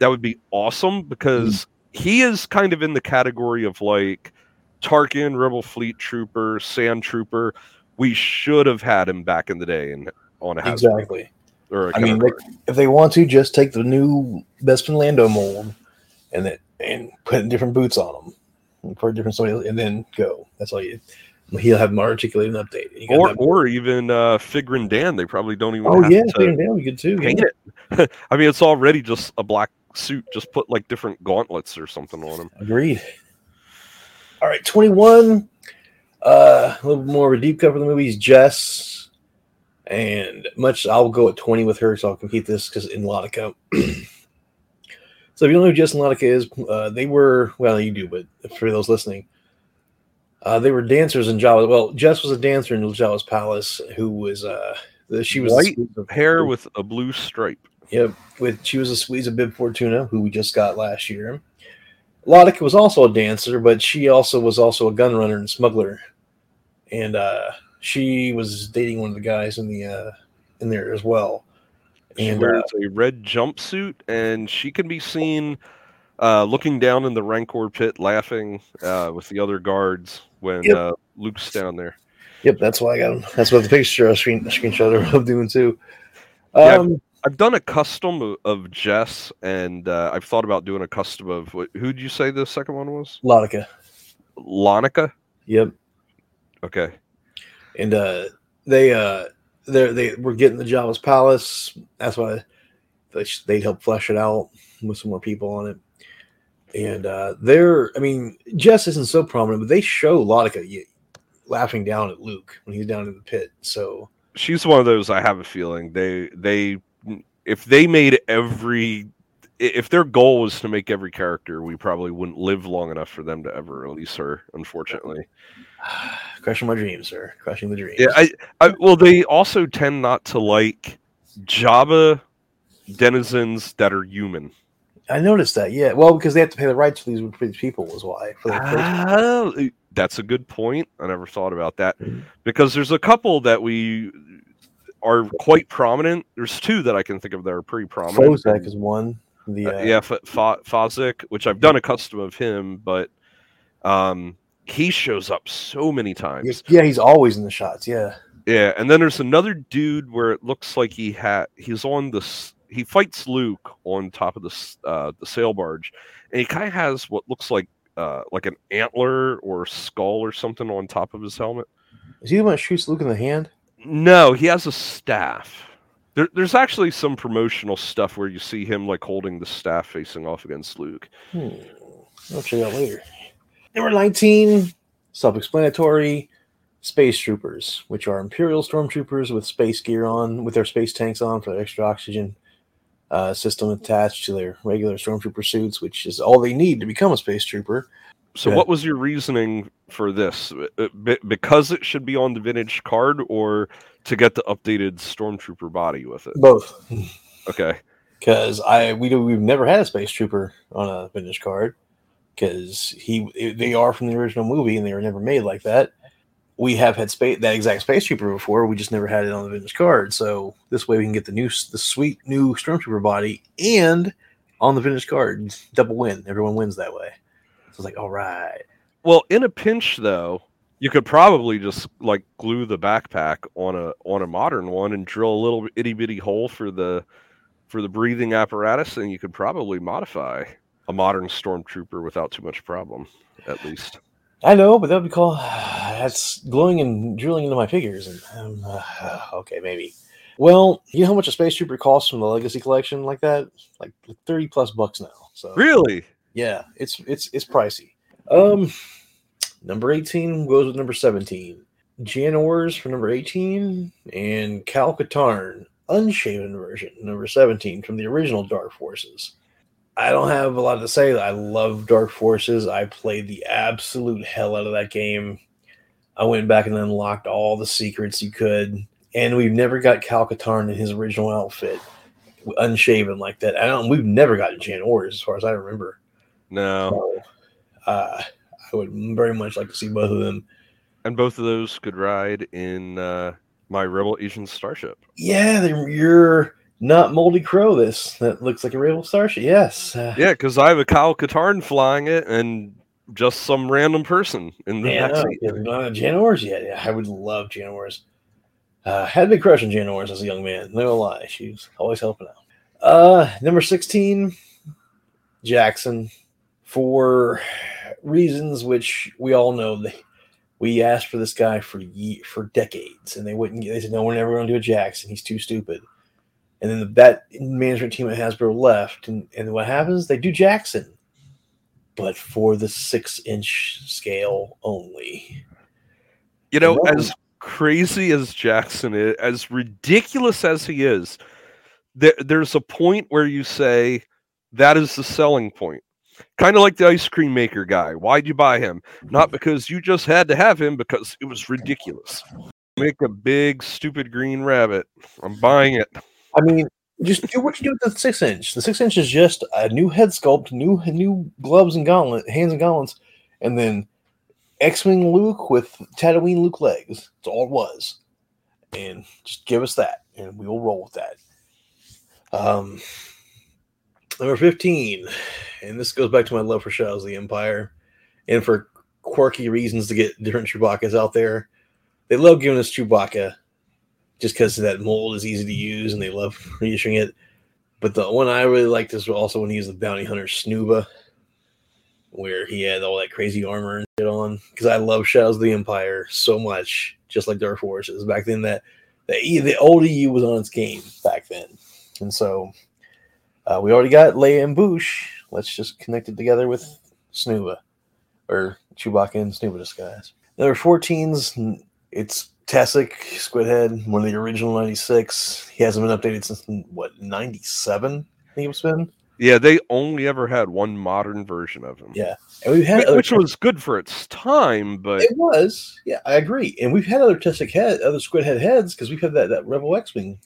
that would be awesome because he is kind of in the category of like Tarkin, Rebel Fleet Trooper, Sand Trooper. We should have had him back in the day and on a hazard. Exactly. I mean, if they want to, just take the new Bespin Lando mold and put different boots on them and put different somebody and then go. That's all you. He'll have more articulated and updated. Or even Figrin Dan. They probably don't even. Oh have yeah, Figrin Dan would be good too. Paint it. I mean, it's already just a black suit. Just put like different gauntlets or something on him. Agreed. All right, 21. A little more of a deep cut for the movies. Jess. And I'll go at 20 with her, so I'll complete this because in Latika. So if you don't know who Jess and Latika is, they were, well, you do, but for those listening, they were dancers in Jawa. Well, Jess was a dancer in Jawa's palace who was, she was white hair with a blue stripe. Yep, she was a squeeze of Bib Fortuna, who we just got last year. Latika was also a dancer, but she also was a gun runner and smuggler. And, she was dating one of the guys in the in there as well. And she wears a red jumpsuit, and she can be seen looking down in the Rancor pit, laughing with the other guards when Luke's down there. Yep, that's why I got him. That's what the picture I screenshot of doing too. Yeah, I've done a custom of Jess, and I've thought about doing a custom of who'd you say the second one was? Latika. Yep. Okay. And they they were getting the Jawa's palace. That's why they helped flesh it out with some more people on it. And I mean, Jess isn't so prominent, but they show Laudica laughing down at Luke when he's down in the pit. So she's one of those. I have a feeling they if they made every. If their goal was to make every character, we probably wouldn't live long enough for them to ever release her, unfortunately. Crushing my dreams, sir. Crushing the dreams. Yeah, well, they also tend not to like Jabba denizens that are human. I noticed that, yeah. Well, because they have to pay the rights for these people was why. For that's a good point. I never thought about that. Because there's a couple that we... are quite prominent. There's two that I can think of that are pretty prominent. Fosek is one. Fosek, which I've done a custom of him, but he shows up so many times. Yeah, he's always in the shots. Yeah, yeah. And then there's another dude where it looks like he's on this. He fights Luke on top of the sail barge, and he kind of has what looks like an antler or skull or something on top of his helmet. Is he the one that shoots Luke in the hand? No, he has a staff. There's actually some promotional stuff where you see him like holding the staff facing off against Luke. I'll check that later. Number 19, self-explanatory, space troopers, which are Imperial stormtroopers with space gear on, with their space tanks on for their extra oxygen system attached to their regular stormtrooper suits, which is all they need to become a space trooper. So what was your reasoning for this? Because it should be on the vintage card or to get the updated Stormtrooper body with it? Both. Okay. Because we've never had a Space Trooper on a vintage card because they are from the original movie and they were never made like that. We have had that exact Space Trooper before. We just never had it on the vintage card. So this way we can get the sweet new Stormtrooper body and on the vintage card. Double win. Everyone wins that way. So it's like, all right. Well, in a pinch, though, you could probably just like glue the backpack on a modern one and drill a little itty bitty hole for the breathing apparatus, and you could probably modify a modern stormtrooper without too much problem, at least. I know, but that would be called that's gluing and drilling into my figures. And okay, maybe. Well, you know how much a space trooper costs from the Legacy collection like that? Like $30+ now. So really. Yeah, it's pricey. Number 18 goes with number 17. Jan Ors for number 18, and Cal Katarn, unshaven version, number 17 from the original Dark Forces. I don't have a lot to say. I love Dark Forces. I played the absolute hell out of that game. I went back and unlocked all the secrets you could, and we've never got Cal Katarn in his original outfit, unshaven like that. We've never gotten Jan Ors as far as I remember. No, I would very much like to see both of them, and both of those could ride in my Rebel Asian starship. Yeah, you're not Moldy Crow. That looks like a Rebel starship. Yes. Yeah, because I have a Kyle Katarn flying it, and just some random person in the backseat. Not Jan Ors yet. Yeah, I would love Jan Ors. Had a big crush on Jan Ors as a young man. No lie, she's always helping out. Number 16, Jackson. For reasons which we all know, we asked for this guy for decades, and they wouldn't. They said, "No, we're never going to do a Jackson. He's too stupid." And then that management team at Hasbro left, and what happens? They do Jackson, but for the 6-inch scale only. You know, as crazy as Jackson is, as ridiculous as he is, there's a point where you say that is the selling point. Kind of like the ice cream maker guy. Why'd you buy him? Not because you just had to have him, because it was ridiculous. Make a big, stupid green rabbit. I'm buying it. I mean, just do what you do with the 6-inch. The 6-inch is just a new head sculpt, new gloves and gauntlets, and then X-Wing Luke with Tatooine Luke legs. That's all it was. And just give us that, and we will roll with that. Number 15, and this goes back to my love for Shadows of the Empire, and for quirky reasons to get different Chewbacca's out there. They love giving us Chewbacca just because that mold is easy to use, and they love reissuing it. But the one I really liked is also when he was the bounty hunter Snuba, where he had all that crazy armor and shit on. Because I love Shadows of the Empire so much, just like Dark Forces. Back then, that the old EU was on its game back then. And so we already got Leia and Boosh. Let's just connect it together with Snuva, or Chewbacca and Snuva disguise. Number 14's, it's Tasek Squidhead, one of the original 96. He hasn't been updated since, what, 97? I think it's been. Yeah, they only ever had one modern version of him. Yeah, and we've had which was good for its time, but it was. Yeah, I agree. And we've had other Squidhead heads, because we've had that Rebel X-wing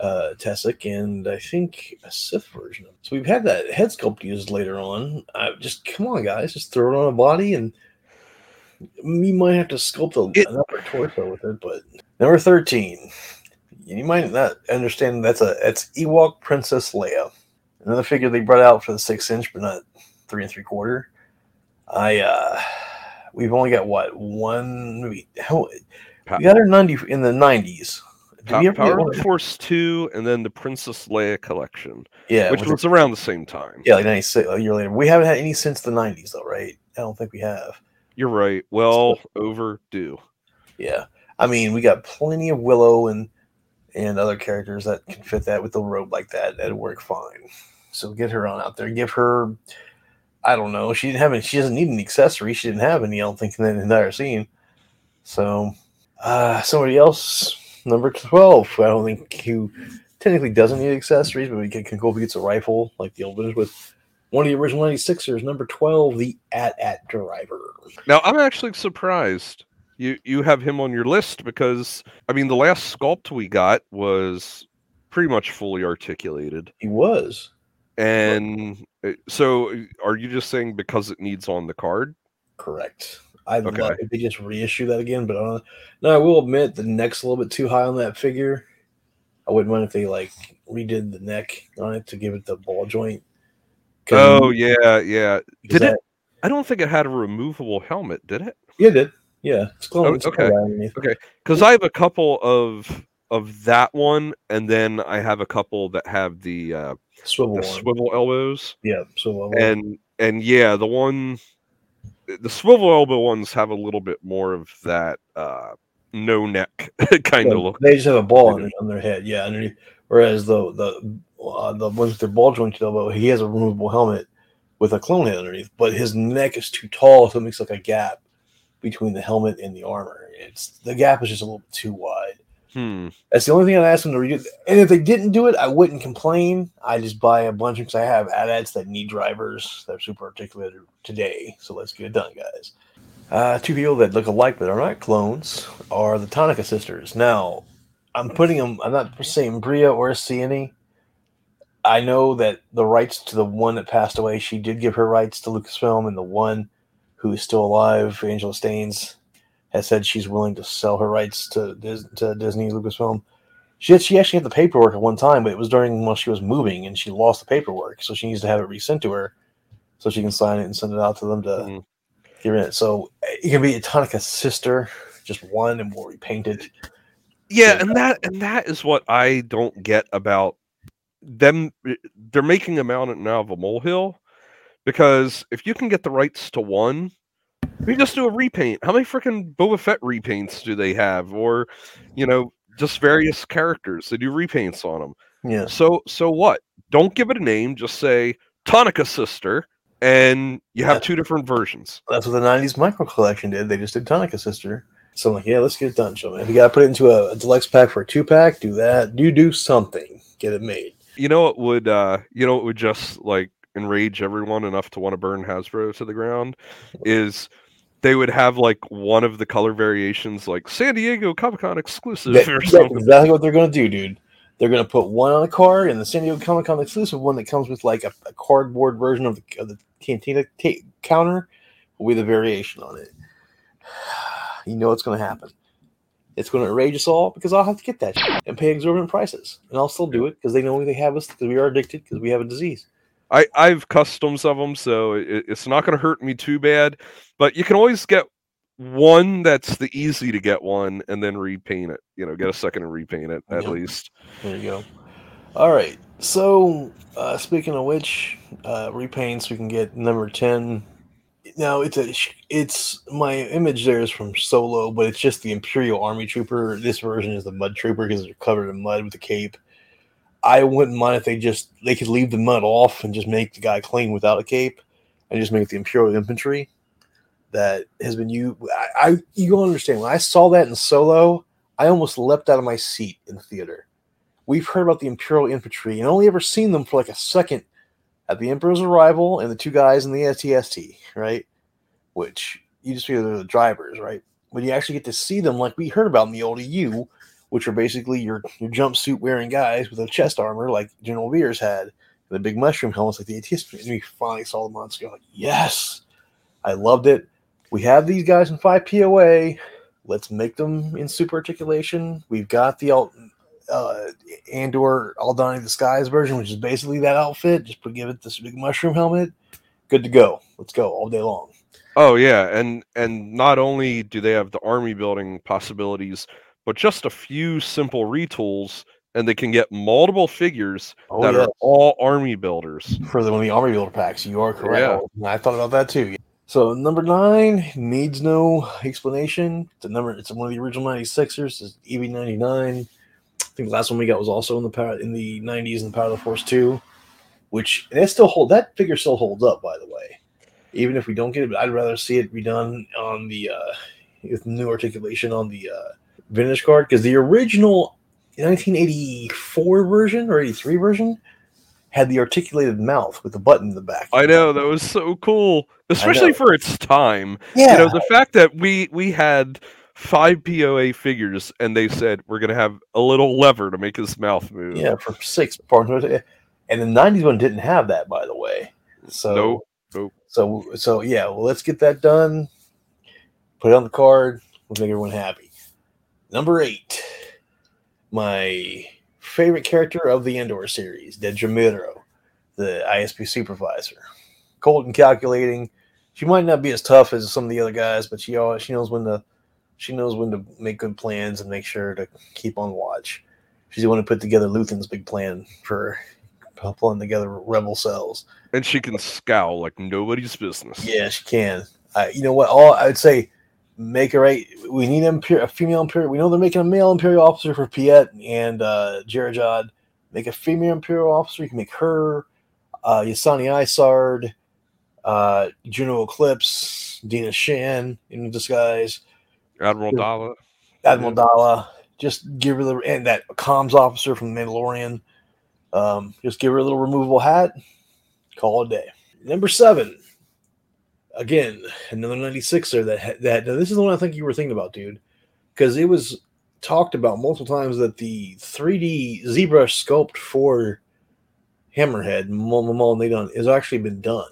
Tasek, and I think a Sith version of him. So we've had that head sculpt used later on. Just come on, guys, just throw it on a body, and you might have to sculpt another torso with it. But number 13, you might not understand that's Ewok Princess Leia. Another figure they brought out for the 6-inch, but not 3 3/4. We've only got what one? Maybe we got her 90 in the '90s. Power of the Force 2, and then the Princess Leia collection. Yeah, which was around the same time. Yeah, like 96, a year later. We haven't had any since the '90s, though, right? I don't think we have. You're right. Well, overdue. Yeah, I mean, we got plenty of Willow and other characters that can fit that with the robe like that. That'd work fine. So get her on out there. Give her, I don't know. She doesn't need an accessory. She didn't have any, I don't think, in that entire scene. So somebody else, number 12. I don't think who technically doesn't need accessories, but we can go if he gets a rifle like the old ones with. One of the original 96ers, number 12, the AT-AT driver. Now, I'm actually surprised you have him on your list, because, I mean, the last sculpt we got was pretty much fully articulated. He was. And so are you just saying because it needs on the card? Correct. I'd love if they just reissue that again, but I will admit the neck's a little bit too high on that figure. I wouldn't mind if they, redid the neck on it to give it the ball joint. Oh, yeah. Did it? I don't think it had a removable helmet, did it? Yeah, it did. Yeah. It's clone. Oh, okay. Because I have a couple of that one, and then I have a couple that have the swivel elbows. Yeah, swivel elbows. And yeah, the swivel elbow ones have a little bit more of that no neck kind of look. They just have a ball on their head, yeah, underneath. Whereas the ones with their ball jointed elbow, he has a removable helmet with a clone head underneath, but his neck is too tall, so it makes a gap between the helmet and the armor. The gap is just a little bit too wide. That's the only thing I'd ask them to redo. And if they didn't do it, I wouldn't complain. I just buy a bunch because I have AT-ATs that need drivers that are super articulated today. So let's get it done, guys. Two people that look alike but are not clones are the Tonica sisters. Now, I'm putting them. I'm not saying Bria or Sienna. I know that the rights to the one that passed away, she did give her rights to Lucasfilm, and the one who is still alive, Angela Staines, has said she's willing to sell her rights to Disney, Lucasfilm. She actually had the paperwork at one time, but it was while she was moving, and she lost the paperwork, so she needs to have it resent to her so she can sign it and send it out to them to get rid of it. So it can be a Tonica sister, just one, and we'll repaint it. Yeah, and that is what I don't get about them. They're making a mountain out of a molehill, because if you can get the rights to one, we just do a repaint. How many freaking Boba Fett repaints do they have? Or, just various characters. They do repaints on them. Yeah. So what? Don't give it a name. Just say Tonica Sister, and you have two different versions. That's what the 90s micro collection did. They just did Tonica Sister. So I'm like, yeah, let's get it done, gentlemen. If you got to put it into a deluxe pack for a 2-pack, do that. Do something. Get it made. It would just enrage everyone enough to want to burn Hasbro to the ground is they would have one of the color variations, San Diego Comic-Con exclusive. That's exactly what they're going to do, dude. They're going to put one on a card, and the San Diego Comic-Con exclusive one that comes with a cardboard version of the Cantina counter with a variation on it. You know what's going to happen. It's going to enrage us all, because I'll have to get that shit and pay exorbitant prices. And I'll still do it, because they know they have us, because we are addicted, because we have a disease. I've customs of them, so it's not going to hurt me too bad. But you can always get one that's the easy to get one, and then repaint it. Get a second and repaint it, at least. There you go. All right. So, speaking of which, repaints, we can get number 10. Now it's my image there is from Solo, but it's just the Imperial Army Trooper. This version is the Mud Trooper because they're covered in mud with a cape. I wouldn't mind if they could leave the mud off and just make the guy clean without a cape, and just make the Imperial Infantry that has been used. You don't understand. When I saw that in Solo, I almost leapt out of my seat in the theater. We've heard about the Imperial Infantry and only ever seen them for like a second at the Emperor's arrival and the two guys in the AT-AT, right? Which you just feel they're the drivers, right? When you actually get to see them, like we heard about in the old EU, which are basically your jumpsuit wearing guys with a chest armor like General Veers had, and the big mushroom helmets like the AT-AT. And we finally saw them on screen. Like, yes, I loved it. We have these guys in 5POA. Let's make them in super articulation. We've got the Andor Aldani Disguise version, which is basically that outfit. Just give it this big mushroom helmet. Good to go. Let's go all day long. Oh, yeah. And not only do they have the army building possibilities, but just a few simple retools, and they can get multiple figures are all army builders. For the one of the army builder packs, you are correct. Yeah. I thought about that, too. So number 9 needs no explanation. It's one of the original 96ers. It's EV99. I think the last one we got was also in the 90s in the Power of the Force 2, which that figure still holds up, by the way. Even if we don't get it, but I'd rather see it redone on the with new articulation on the vintage card, because the original 1984 version or 83 version had the articulated mouth with the button in the back. I know, that was so cool, especially for its time. Yeah. You know, the fact that we had 5POA figures and they said we're going to have a little lever to make his mouth move. Yeah, for 6 partners. And the 90s one didn't have that, by the way. So nope. So yeah, well, let's get that done. Put it on the card. We'll make everyone happy. Number 8. My favorite character of the Andor series, Dejamiro, the ISP supervisor. Cold and calculating. She might not be as tough as some of the other guys, but she knows when to make good plans and make sure to keep on watch. She's the one who put together Luthen's big plan for pulling together rebel cells. And she can scowl like nobody's business. Yeah, she can. You know what? I would say make her right. We need a female Imperial. We know they're making a male Imperial officer for Piet and Jerajad. Make a female Imperial officer. You can make her, Yasani Isard, Juno Eclipse, Dina Shan in disguise, Admiral Dala. Just give her and that comms officer from The Mandalorian. Just give her a little removable hat. Call it a day. Number 7. Again, another 96er that now this is the one I think you were thinking about, dude, because it was talked about multiple times that the 3D ZBrush sculpt for Hammerhead Mullenadon has actually been done,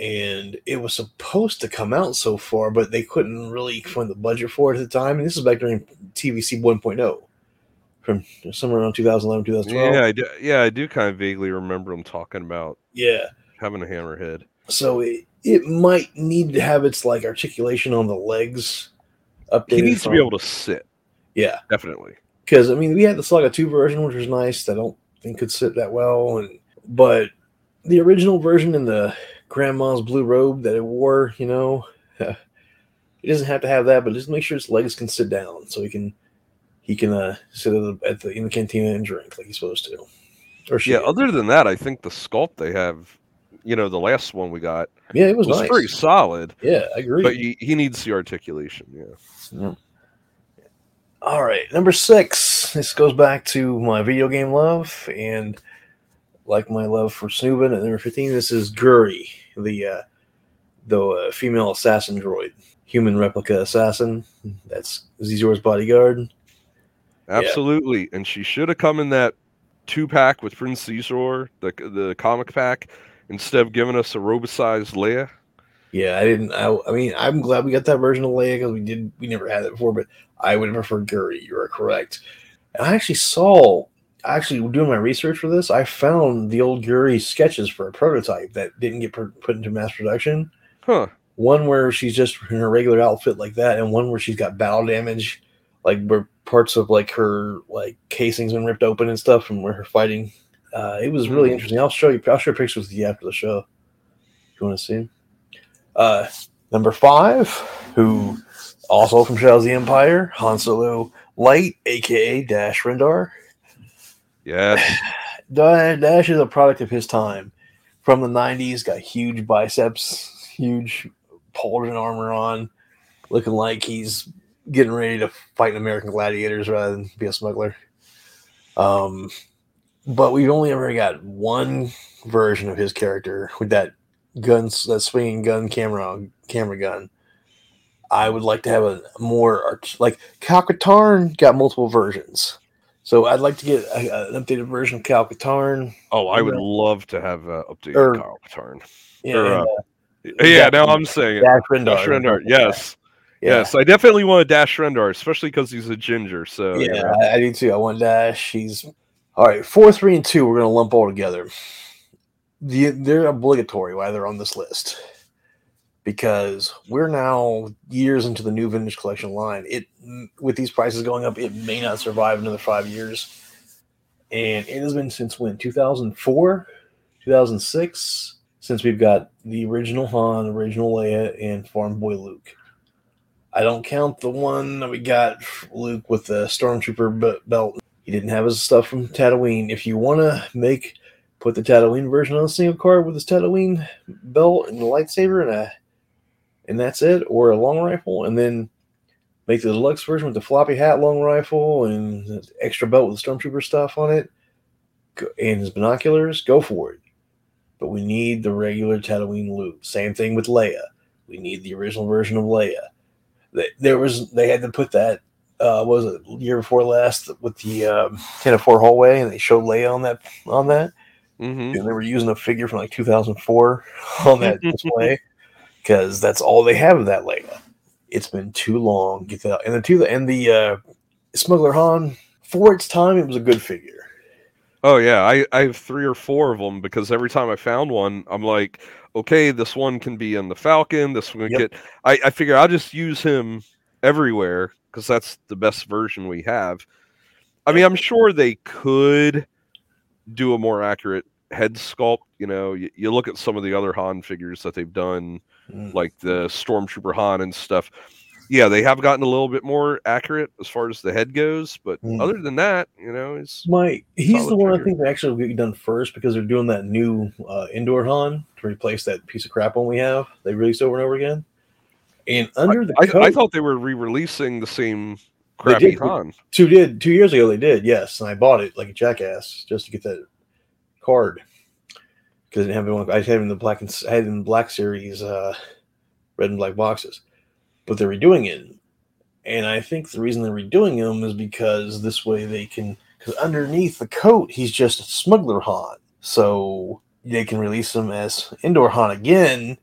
and it was supposed to come out so far, but they couldn't really find the budget for it at the time. And this is back during TVC 1.0 from somewhere around 2011, 2012. Yeah, I do kind of vaguely remember them talking about having a Hammerhead. So it might need to have its like articulation on the legs updated. He needs to be able to sit. Yeah, definitely. Because I mean, we had the Saga 2 version, which was nice. I don't think could sit that well, but the original version in the grandma's blue robe that it wore, you know, it doesn't have to have that, but just make sure its legs can sit down, so he can sit in the cantina and drink like he's supposed to. Or other than that, I think the sculpt they have. You know, the last one we got. Yeah, it was nice. Pretty solid. Yeah, I agree. But he needs the articulation. Yeah. Mm. All right, number 6. This goes back to my video game love and like my love for Snoobin. At number 15, this is Guri, the female assassin droid, human replica assassin. That's Zizor's bodyguard. Absolutely, yeah. And she should have come in that 2-pack with Prince Zizor, the comic pack. Instead of giving us a robicized Leia. Yeah, I didn't. I mean, I'm glad we got that version of Leia because we never had it before. But I would have preferred Guri. You are correct. And I actually doing my research for this, I found the old Guri sketches for a prototype that didn't get put into mass production. Huh. One where she's just in her regular outfit like that, and one where she's got battle damage, like where parts of like her like casings been ripped open and stuff from where her fighting. It was really interesting. I'll show you pictures with you after the show. You want to see? Number 5, who also from Shadows of the Empire, Han Solo Light, aka Dash Rendar. Yes. Dash is a product of his time. From the 90s, got huge biceps, huge pauldron armor on, looking like he's getting ready to fight in American Gladiators rather than be a smuggler. But we've only ever got one version of his character with that guns, that swinging gun camera gun. I would like to have a more, like Cal Katarn got multiple versions. So I'd like to get an updated version of Cal Katarn. Oh, I would love to have an updated Cal Katarn. Yeah, or, now I'm saying it. Dash Rendar. Yes. Yeah. Yes, I definitely want a Dash Rendar, especially because he's a ginger. So yeah, I do too. I want Dash. He's all right. 4, 3, and 2. We're gonna lump all together. They're obligatory why they're on this list, because we're now years into the new vintage collection line. It, with these prices going up, it may not survive another 5 years. And it has been since when? 2004, 2006, since we've got the original Han, original Leia, and Farm Boy Luke. I don't count the one that we got Luke with the Stormtrooper belt. He didn't have his stuff from Tatooine. If you want to put the Tatooine version on a single card with his Tatooine belt and a lightsaber and that's it, or a long rifle, and then make the deluxe version with the floppy hat, long rifle, and the extra belt with the Stormtrooper stuff on it, and his binoculars, go for it. But we need the regular Tatooine Luke. Same thing with Leia. We need the original version of Leia. They had to put that, year before last with the 10-4 hallway, and they showed Leia on that. Mm-hmm. And they were using a figure from like 2004 on that display because that's all they have of that Leia. It's been too long. Get that. And the Smuggler Han, for its time, it was a good figure. Oh yeah, I have 3 or 4 of them because every time I found one, I'm like, okay, this one can be in the Falcon. This one can get. I figure I'll just use him everywhere because that's the best version we have. I mean, I'm sure they could do a more accurate head sculpt. You know, you look at some of the other Han figures that they've done, like the Stormtrooper Han and stuff. Yeah, they have gotten a little bit more accurate as far as the head goes, but other than that, you know, he's the one figure. I think they actually will get done first because they're doing that new indoor Han to replace that piece of crap one we have. They released over and over again. And under the coat, I thought they were re-releasing the same crappy Han. 2 years ago they did, yes, and I bought it like a jackass just to get that card because I had him in the black and I had in black series, red and black boxes. But they're redoing it. And I think the reason they're redoing them is because this way they can... Because underneath the coat, he's just a Smuggler Han. So they can release him as Indoor Han again,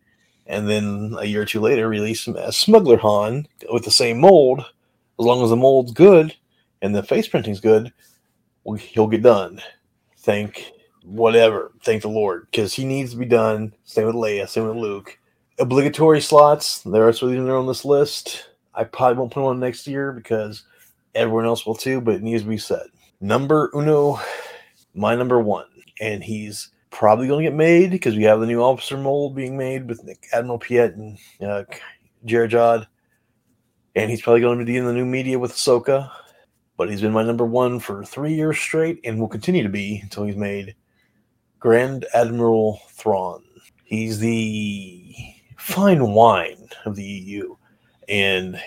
and then a year or two later release him as Smuggler Han with the same mold. As long as the mold's good and the face printing's good, he'll get done. Thank the Lord. Because he needs to be done. Same with Leia, same with Luke. Obligatory slots, there are some that are on this list. I probably won't put them on next year because everyone else will too, but it needs to be said. Number uno, my number 1, and he's probably going to get made because we have the new officer mold being made with Admiral Piett and Jared Jod, and he's probably going to be in the new media with Ahsoka, but he's been my number 1 for 3 years straight and will continue to be until he's made. Grand Admiral Thrawn. He's the fine wine of the EU, and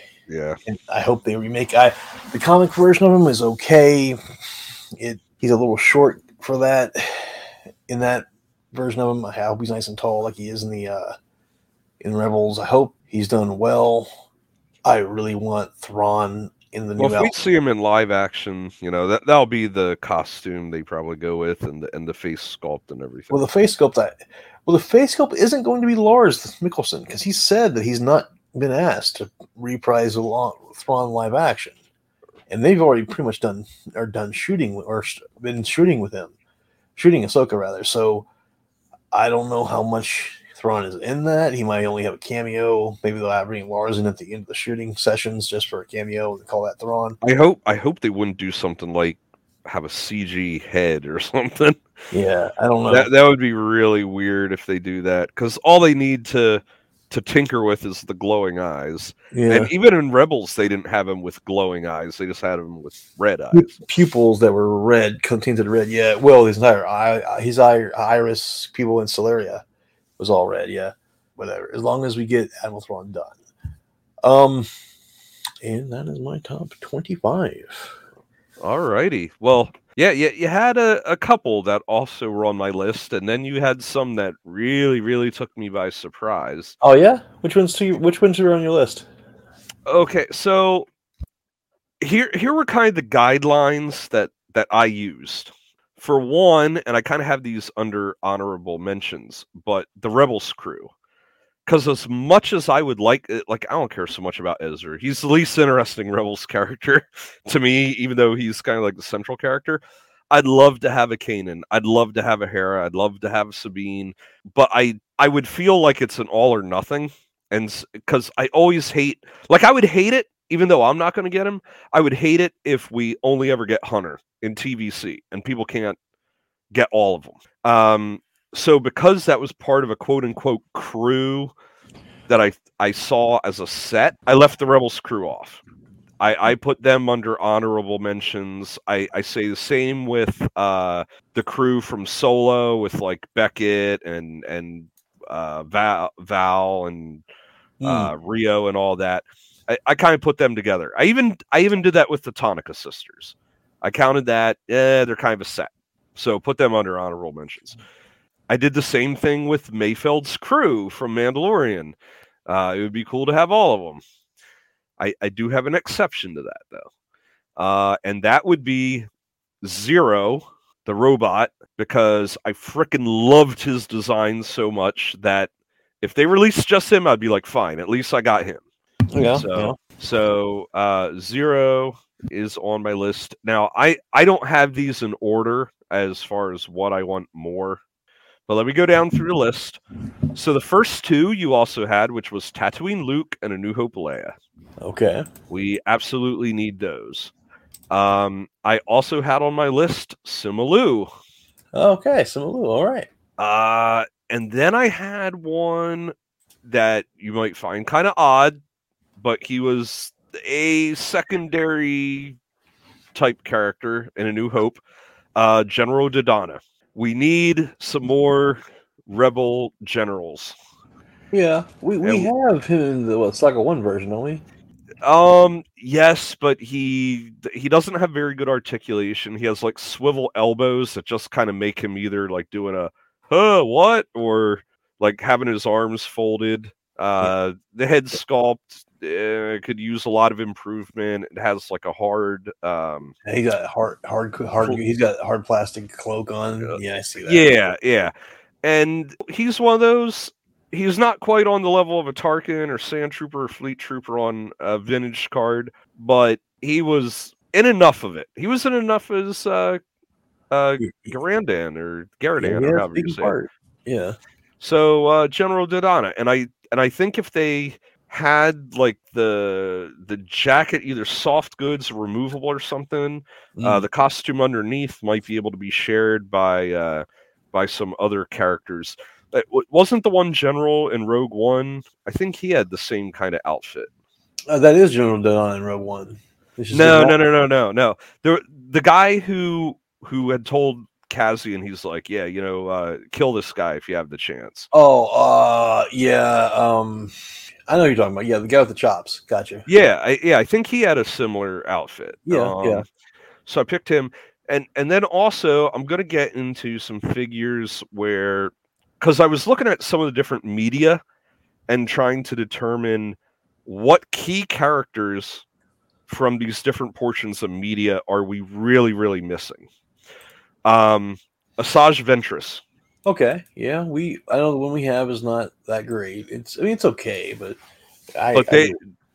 I hope they remake. The comic version of him is okay. He's a little short for that. In that version of him, I hope he's nice and tall, like he is in the in Rebels. I hope he's done well. I really want Thrawn in the new. Well, if we see him in live action, you know that'll be the costume they probably go with, and the face sculpt and everything. Well, the face sculpt the face sculpt isn't going to be Lars Mikkelsen because he said that he's not been asked to reprise Thrawn live action, and they've already pretty much been shooting Ahsoka rather. So I don't know how much Thrawn is in that. He might only have a cameo. Maybe they'll have Lars in at the end of the shooting sessions just for a cameo and call that Thrawn. I hope they wouldn't do something like have a CG head or something. Yeah, I don't know. That would be really weird if they do that because all they need to to tinker with is the glowing eyes. Yeah. And even in Rebels, they didn't have him with glowing eyes. They just had him with red eyes. Pupils that were red, tinted red. Yeah, well, his entire eye, his iris, pupil, and scleria was all red. Yeah, whatever. As long as we get Admiral Thrawn done. And that is my top 25. All righty. Well, yeah, you had a couple that also were on my list, and then you had some that really, really took me by surprise. Oh yeah, which ones are on your list? Okay, so here were kind of the guidelines that I used. For one, and I kind of have these under honorable mentions, but the Rebels crew. Because as much as I would like I don't care so much about Ezra. He's the least interesting Rebels character to me, even though he's kind of like the central character. I'd love to have a Kanan. I'd love to have a Hera. I'd love to have Sabine. But I would feel like it's an all or nothing. And because I always hate... Like, I would hate it, even though I'm not going to get him. I would hate it if we only ever get Hunter in TVC. And people can't get all of them. So because that was part of a quote-unquote crew that I saw as a set, I left the Rebels crew off. I put them under honorable mentions. I say the same with the crew from Solo with, like, Beckett and Val and Rio and all that. I kind of put them together. I even did that with the Tonica sisters. I counted that. They're kind of a set. So put them under honorable mentions. I did the same thing with Mayfeld's crew from Mandalorian. It would be cool to have all of them. I do have an exception to that, though. And that would be Zero, the robot, because I frickin' loved his design so much that if they released just him, I'd be like, fine, at least I got him. Yeah. So Zero is on my list. Now, I don't have these in order as far as what I want more. But let me go down through the list. So the first two you also had, which was Tatooine Luke and A New Hope Leia. Okay. We absolutely need those. I also had on my list Similu. Okay, Similu, all right. And then I had one that you might find kind of odd, but he was a secondary type character in A New Hope, General Dodonna. We need some more rebel generals. Yeah, we have him in the Saga 1 version, don't we? Yes, but he doesn't have very good articulation. He has like swivel elbows that just kind of make him either like doing a what or like having his arms folded. The head sculpt could use a lot of improvement. It has like a hard. He got hard. He's got a hard plastic cloak on. Yeah, I see that. Yeah, and he's one of those. He's not quite on the level of a Tarkin or Sand Trooper or Fleet Trooper on a vintage card, but he was in enough of it. He was in enough as Garandan or Garadan or however you say it. Yeah. So General Dodonna, and I think if they had like the jacket, either soft goods or removable or something, the costume underneath might be able to be shared by some other characters. Wasn't the one general in Rogue One? I think he had the same kind of outfit. That is General Dodonna in Rogue One. No. The guy who had told Cassian, he's like, yeah, you know, kill this guy if you have the chance. I know who you're talking about. Yeah, the guy with the chops. Gotcha. I think he had a similar outfit. So I picked him, and then also I'm gonna get into some figures where, because I was looking at some of the different media and trying to determine what key characters from these different portions of media are we really, really missing. Asajj Ventress. Okay, yeah, I know the one we have is not that great. It's okay, but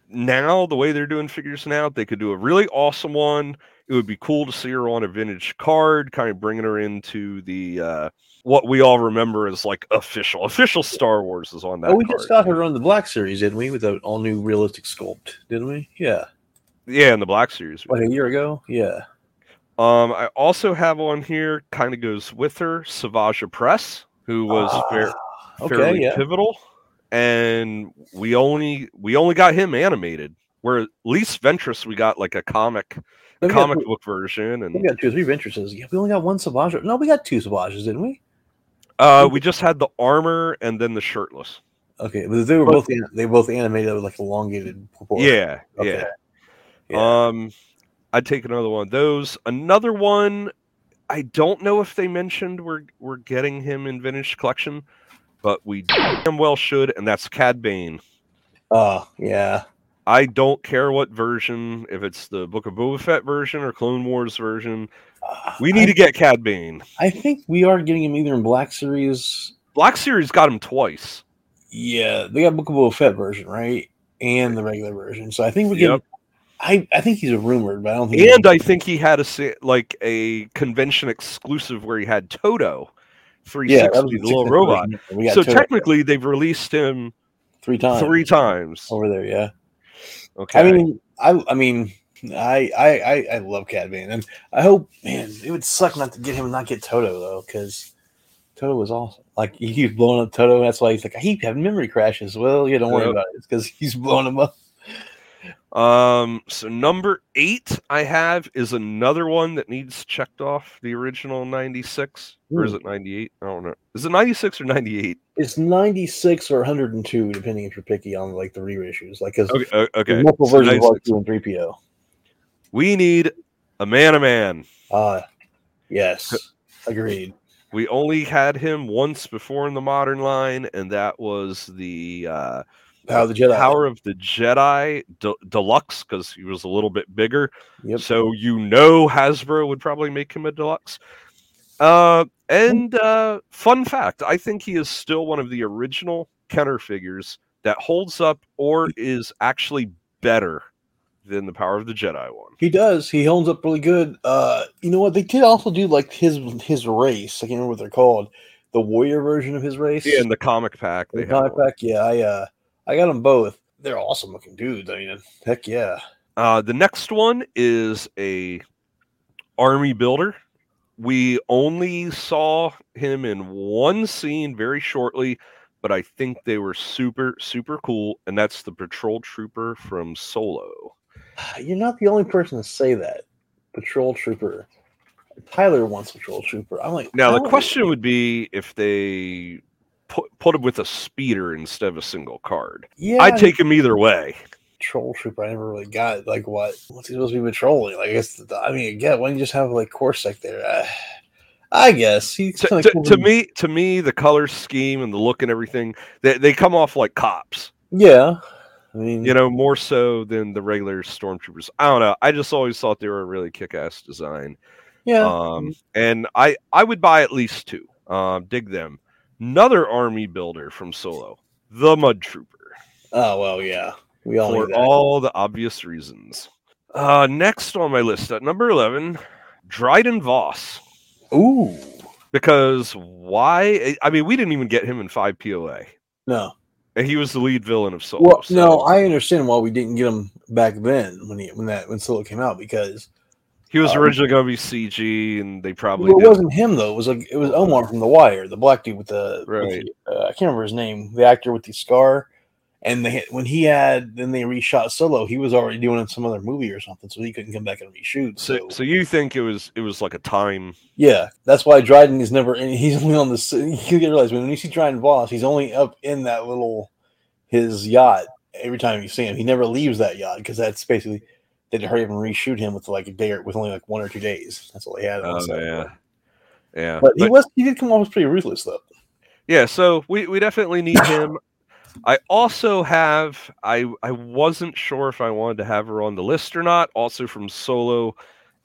now the way they're doing figures now, they could do a really awesome one. It would be cool to see her on a vintage card, kind of bringing her into the what we all remember as like official Star Wars is on that. We just got her on the Black Series, didn't we? With an all new realistic sculpt, didn't we? Yeah, in the Black Series, like a year ago, yeah. I also have on here, kind of goes with her, Savage Press, who was fairly pivotal and we only got him animated. Where at least Ventress, we got like a comic book version, and we got two or three Ventresses. Yeah, we only got one Savage. No, we got two Savages, didn't we? We just had the armor and then the shirtless. Okay, but they were both animated with like elongated proportions. Yeah, okay. Yeah. I'd take another one of those. Another one, I don't know if they mentioned we're getting him in Vintage Collection, but we damn well should, and that's Cad Bane. Oh, yeah. I don't care what version, if it's the Book of Boba Fett version or Clone Wars version. We need to get Cad Bane. I think we are getting him either in Black Series. Black Series got him twice. Yeah, they got Book of Boba Fett version, right? And the regular version. So I think we get. Yep. I think he's a rumored, but I don't think. And I think he had a convention exclusive where he had Toto 360, the little robot. So Toto, technically, they've released him three times over there. Yeah. Okay. I mean, I love Cad Bane, and I hope, man, it would suck not to get him and not get Toto though, because Toto was awesome. Like, he keeps blowing up Toto. That's why he's like, I keep having memory crashes. Well, yeah, don't worry about it. It's because he's blowing him up. So number 8 I have is another one that needs checked off the original 96. Or is it 98? I don't know. Is it 96 or 98? It's 96 or 102, depending if you're picky on like the reissues. Like, okay. Multiple versions of R2 and 3PO. We need a man-a-man. Yes. Agreed. We only had him once before in the modern line, and that was the Power of the Jedi. Power of the Jedi Deluxe, because he was a little bit bigger. Yep. So Hasbro would probably make him a Deluxe. And fun fact, I think he is still one of the original Kenner figures that holds up or is actually better than the Power of the Jedi one. He does. He holds up really good. You know what? They did also do like his race. I can't remember what they're called. The warrior version of his race. Yeah, in the comic pack. I got them both. They're awesome looking dudes. I mean, heck yeah. The next one is a army builder. We only saw him in one scene very shortly, but I think they were super, super cool. And that's the patrol trooper from Solo. You're not the only person to say that. Patrol trooper. Tyler wants patrol trooper. I'm like, now the question would be if they put him with a speeder instead of a single card. Yeah, I'd take him either way. Patrol trooper, I never really got it. Like, what's he supposed to be patrolling? Like, why don't you just have like Corsic there? I guess he's to me, the color scheme and the look and everything, they come off like cops. Yeah, I mean, you know, more so than the regular stormtroopers. I don't know. I just always thought they were a really kick-ass design. Yeah, and I would buy at least two. Dig them. Another army builder from Solo, the Mud Trooper. Oh, well, yeah. We all for all the obvious reasons. Next on my list at number 11, Dryden Voss. Ooh. Because why? I mean, we didn't even get him in 5 POA. No. And he was the lead villain of Solo. Well, so. No, I understand why we didn't get him back then when Solo came out, because he was originally going to be CG, and they probably it wasn't him though. It was Omar from The Wire, the black dude with the I can't remember his name, the actor with the scar. And when they reshot Solo, he was already doing some other movie or something, so he couldn't come back and reshoot. So you think it was like a time? Yeah, that's why Dryden is never. And he's only on this. You realize when you see Dryden Voss, he's only up in that his yacht every time you see him. He never leaves that yacht because that's basically. They didn't hurry up and reshoot him with like a day, with only like 1 or 2 days. That's all they had. Yeah. But he did come off as pretty ruthless though. Yeah. So we definitely need him. I also have. I wasn't sure if I wanted to have her on the list or not. Also from Solo,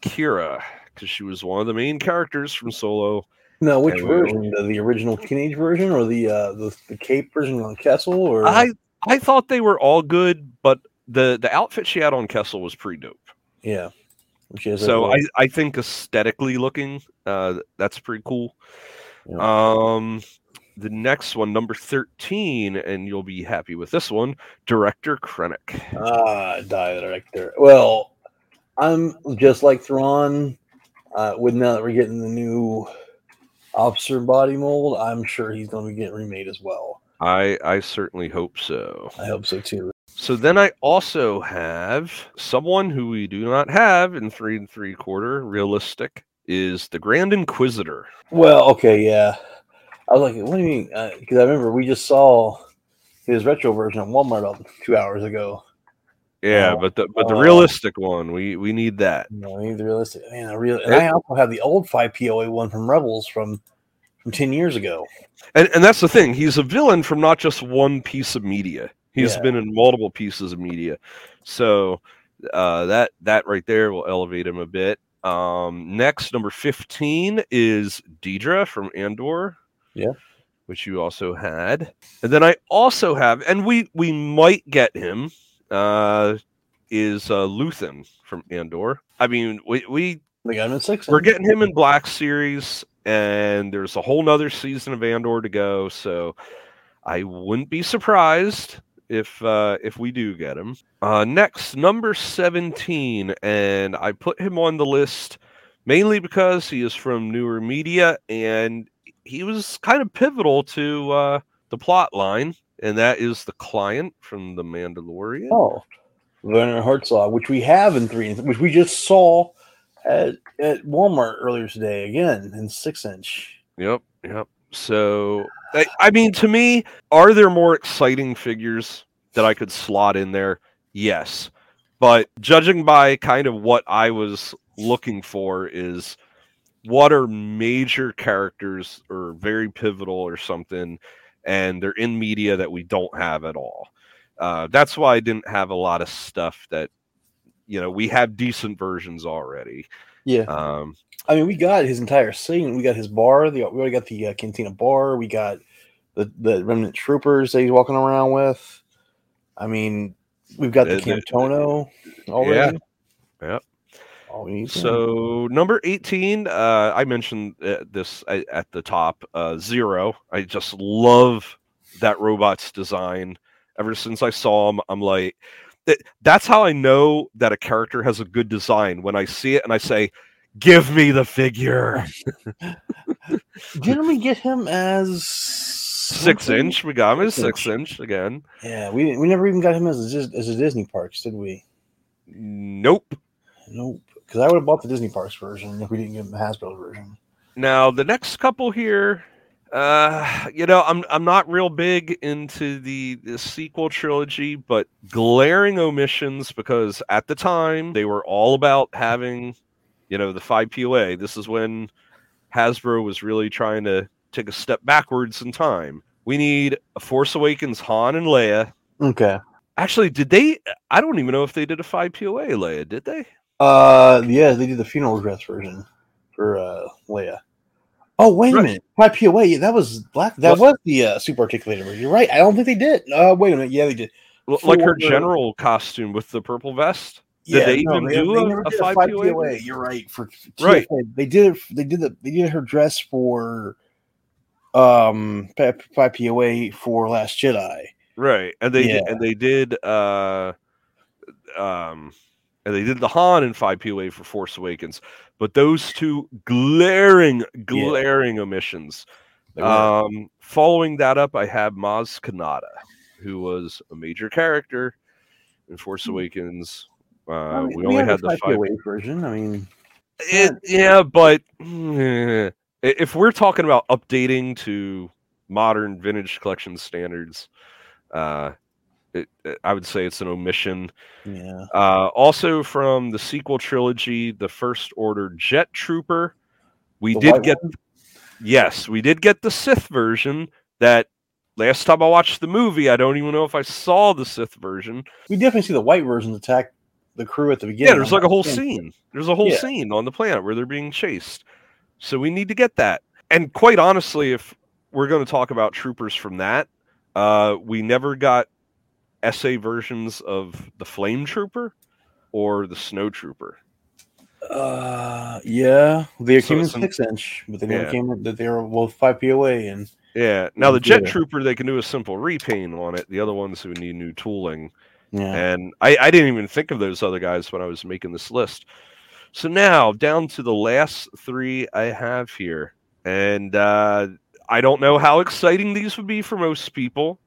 Kira, because she was one of the main characters from Solo. Now, which version? The original teenage version or the cape version on Kessel? Or I thought they were all good, but. The outfit she had on Kessel was pretty dope. Yeah. So I think aesthetically looking, that's pretty cool. Yeah. The next one, number 13, and you'll be happy with this one, Director Krennic. Director. Well, I'm just like Thrawn. Now that we're getting the new officer body mold, I'm sure he's going to be getting remade as well. I certainly hope so. I hope so too. So then I also have someone who we do not have in 3 3/4 realistic is the Grand Inquisitor. Well, okay, yeah. I was like, what do you mean? Because I remember we just saw his retro version on Walmart about 2 hours ago. Yeah, but the realistic one, we need that. No, we need the realistic. Man, and I also have the old 5POA one from Rebels from 10 years ago. And that's the thing. He's a villain from not just one piece of media. He's been in multiple pieces of media. So that right there will elevate him a bit. Next, number 15 is Deidre from Andor. Yeah. Which you also had. And then I also have, and we might get him, is Luthen from Andor. I mean, we got him in 6. We're getting him in Black Series, and there's a whole nother season of Andor to go, so I wouldn't be surprised if we do get him. Next, number 17, and I put him on the list mainly because he is from newer media, and he was kind of pivotal to the plot line, and that is the Client from The Mandalorian. Oh, Werner Herzog, which we have in 3, which we just saw at Walmart earlier today, again, in 6-inch. Yep. So, I mean, to me, are there more exciting figures that I could slot in there? Yes. But judging by kind of what I was looking for is, what are major characters or very pivotal or something, and they're in media that we don't have at all. That's why I didn't have a lot of stuff that, you know, we have decent versions already. Yeah. I mean, we got his entire scene. We got his bar. We already got the Cantina bar. We got the Remnant Troopers that he's walking around with. I mean, we've got the Cantono already. Yeah. Yep. So number 18, I mentioned this at the top, Zero. I just love that robot's design. Ever since I saw him, I'm like, that's how I know that a character has a good design. When I see it and I say, give me the figure. Didn't we get him as 6-inch? We got him as 6-inch again. Yeah, we never even got him as a Disney Parks, did we? Nope. Because I would have bought the Disney Parks version if we didn't get the Hasbro version. Now the next couple here, you know, I'm not real big into the sequel trilogy, but glaring omissions because at the time they were all about having, you know, the 5POA. This is when Hasbro was really trying to take a step backwards in time. We need a Force Awakens Han and Leia. Okay. Actually, did they? I don't even know if they did a 5POA Leia. Did they? Yeah, they did the funeral dress version for Leia. Oh, wait a minute. 5POA, yeah, that was black. That was the super articulated version. You're right. I don't think they did. Wait a minute. Yeah, they did. Like her general costume with the purple vest. Did they do a 5POA? You're right. Right. They did her dress for 5POA for Last Jedi. Right. And they did the Han in 5POA for Force Awakens, but those two glaring omissions. Following that up, I have Maz Kanata, who was a major character in Force Awakens. I mean, we only had the 5POA version. I mean, if we're talking about updating to modern vintage collection standards, I would say it's an omission. Yeah. Also from the sequel trilogy, the First Order Jet Trooper, we did get the Sith version. That last time I watched the movie, I don't even know if I saw the Sith version. We definitely see the white version attack the crew at the beginning. Yeah, there's like a whole scene. There's a whole scene on the planet where they're being chased. So we need to get that. And quite honestly, if we're going to talk about troopers from that, we never got essay versions of the Flame Trooper or the Snow Trooper. They came in 6-inch, but they never came. That they were both 5POA and Now the Jet Trooper, they can do a simple repaint on it. The other ones who need new tooling. Yeah. And I didn't even think of those other guys when I was making this list. So now down to the last 3 I have here, and I don't know how exciting these would be for most people,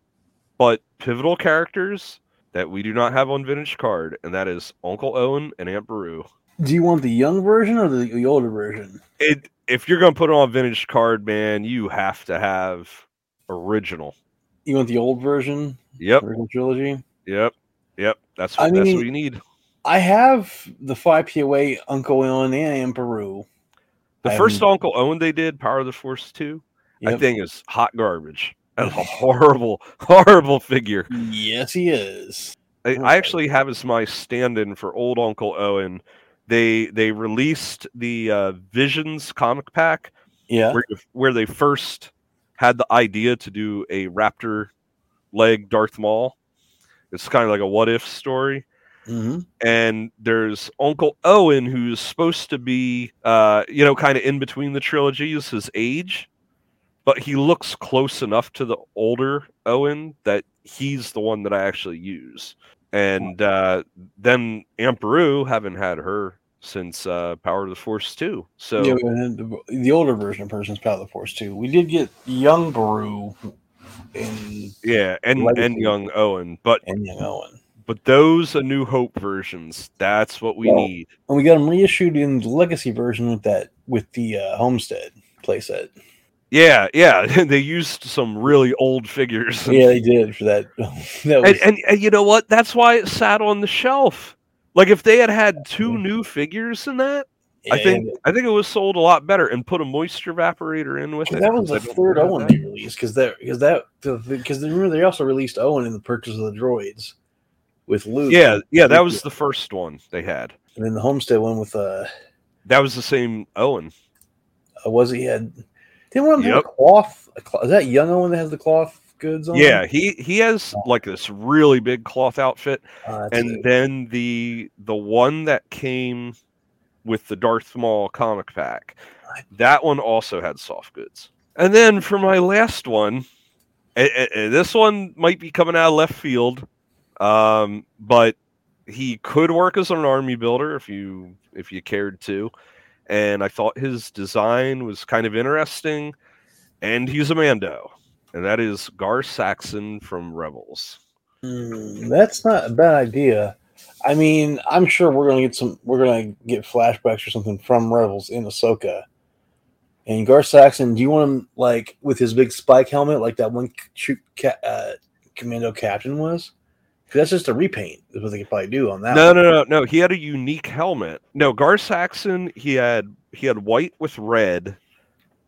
but pivotal characters that we do not have on Vintage Card, and that is Uncle Owen and Aunt Beru. Do you want the young version or the older version? If you're going to put it on Vintage Card, man, you have to have original. You want the old version? Yep. Original trilogy? Yep. That's what you need. I have the 5POA Uncle Owen and Aunt Beru. The first Uncle Owen they did, Power of the Force 2, I think is hot garbage. That's a horrible, horrible figure. Yes, he is. I actually have as my stand-in for old Uncle Owen. They released the Visions comic pack, where they first had the idea to do a raptor leg Darth Maul. It's kind of like a what-if story. Mm-hmm. And there's Uncle Owen, who's supposed to be, kind of in between the trilogies, his age. But he looks close enough to the older Owen that he's the one that I actually use. And then Aunt Beru, haven't had her since Power of the Force 2. So yeah, the older version of Person's Power of the Force 2. We did get young Beru and young Owen. But those A New Hope versions, that's what we need. And we got them reissued in the Legacy version with the Homestead playset. Yeah, they used some really old figures. Yeah, they did for that. And you know what? That's why it sat on the shelf. Like if they had two new figures in that, yeah, I think it was sold a lot better, and put a moisture evaporator in with it. That was the third Owen they released because remember they also released Owen in the Purchase of the Droids with Luke. Yeah, that was the first one they had, and then the Homestead one with that was the same Owen. Didn't one have a cloth? Is that young Owen that has the cloth goods on? Yeah, he has like this really big cloth outfit, then the one that came with the Darth Maul comic pack, that one also had soft goods. And then for my last one, this one might be coming out of left field, but he could work as an army builder if you cared to. And I thought his design was kind of interesting. And he's a Mando. And that is Gar Saxon from Rebels. That's not a bad idea. I mean, I'm sure we're gonna get flashbacks or something from Rebels in Ahsoka. And Gar Saxon, do you want him like with his big spike helmet like that one commando captain was? That's just a repaint is what they could probably do on that. No. He had a unique helmet. No, Gar Saxon, he had white with red,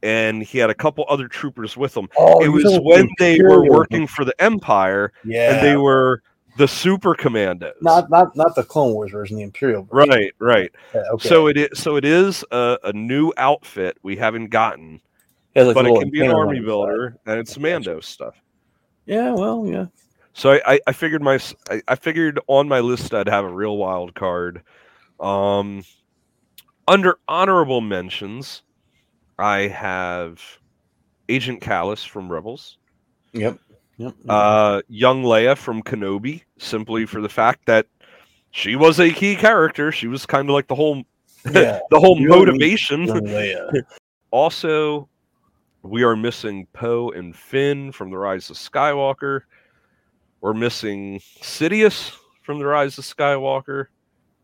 and he had a couple other troopers with him. Oh, it was when they were working for the Empire, and they were the super commandos. Not the Clone Wars version, the Imperial version. Right. Yeah, okay. So it is a new outfit we haven't gotten. Yeah, like but it can be an army builder, and it's Mando stuff. Yeah, well, yeah. So I figured on my list I'd have a real wild card. Under honorable mentions, I have Agent Kallus from Rebels. Yep. Young Leia from Kenobi, simply for the fact that she was a key character. She was kind of like the whole the whole motivation. Also, we are missing Poe and Finn from The Rise of Skywalker. We're missing Sidious from The Rise of Skywalker.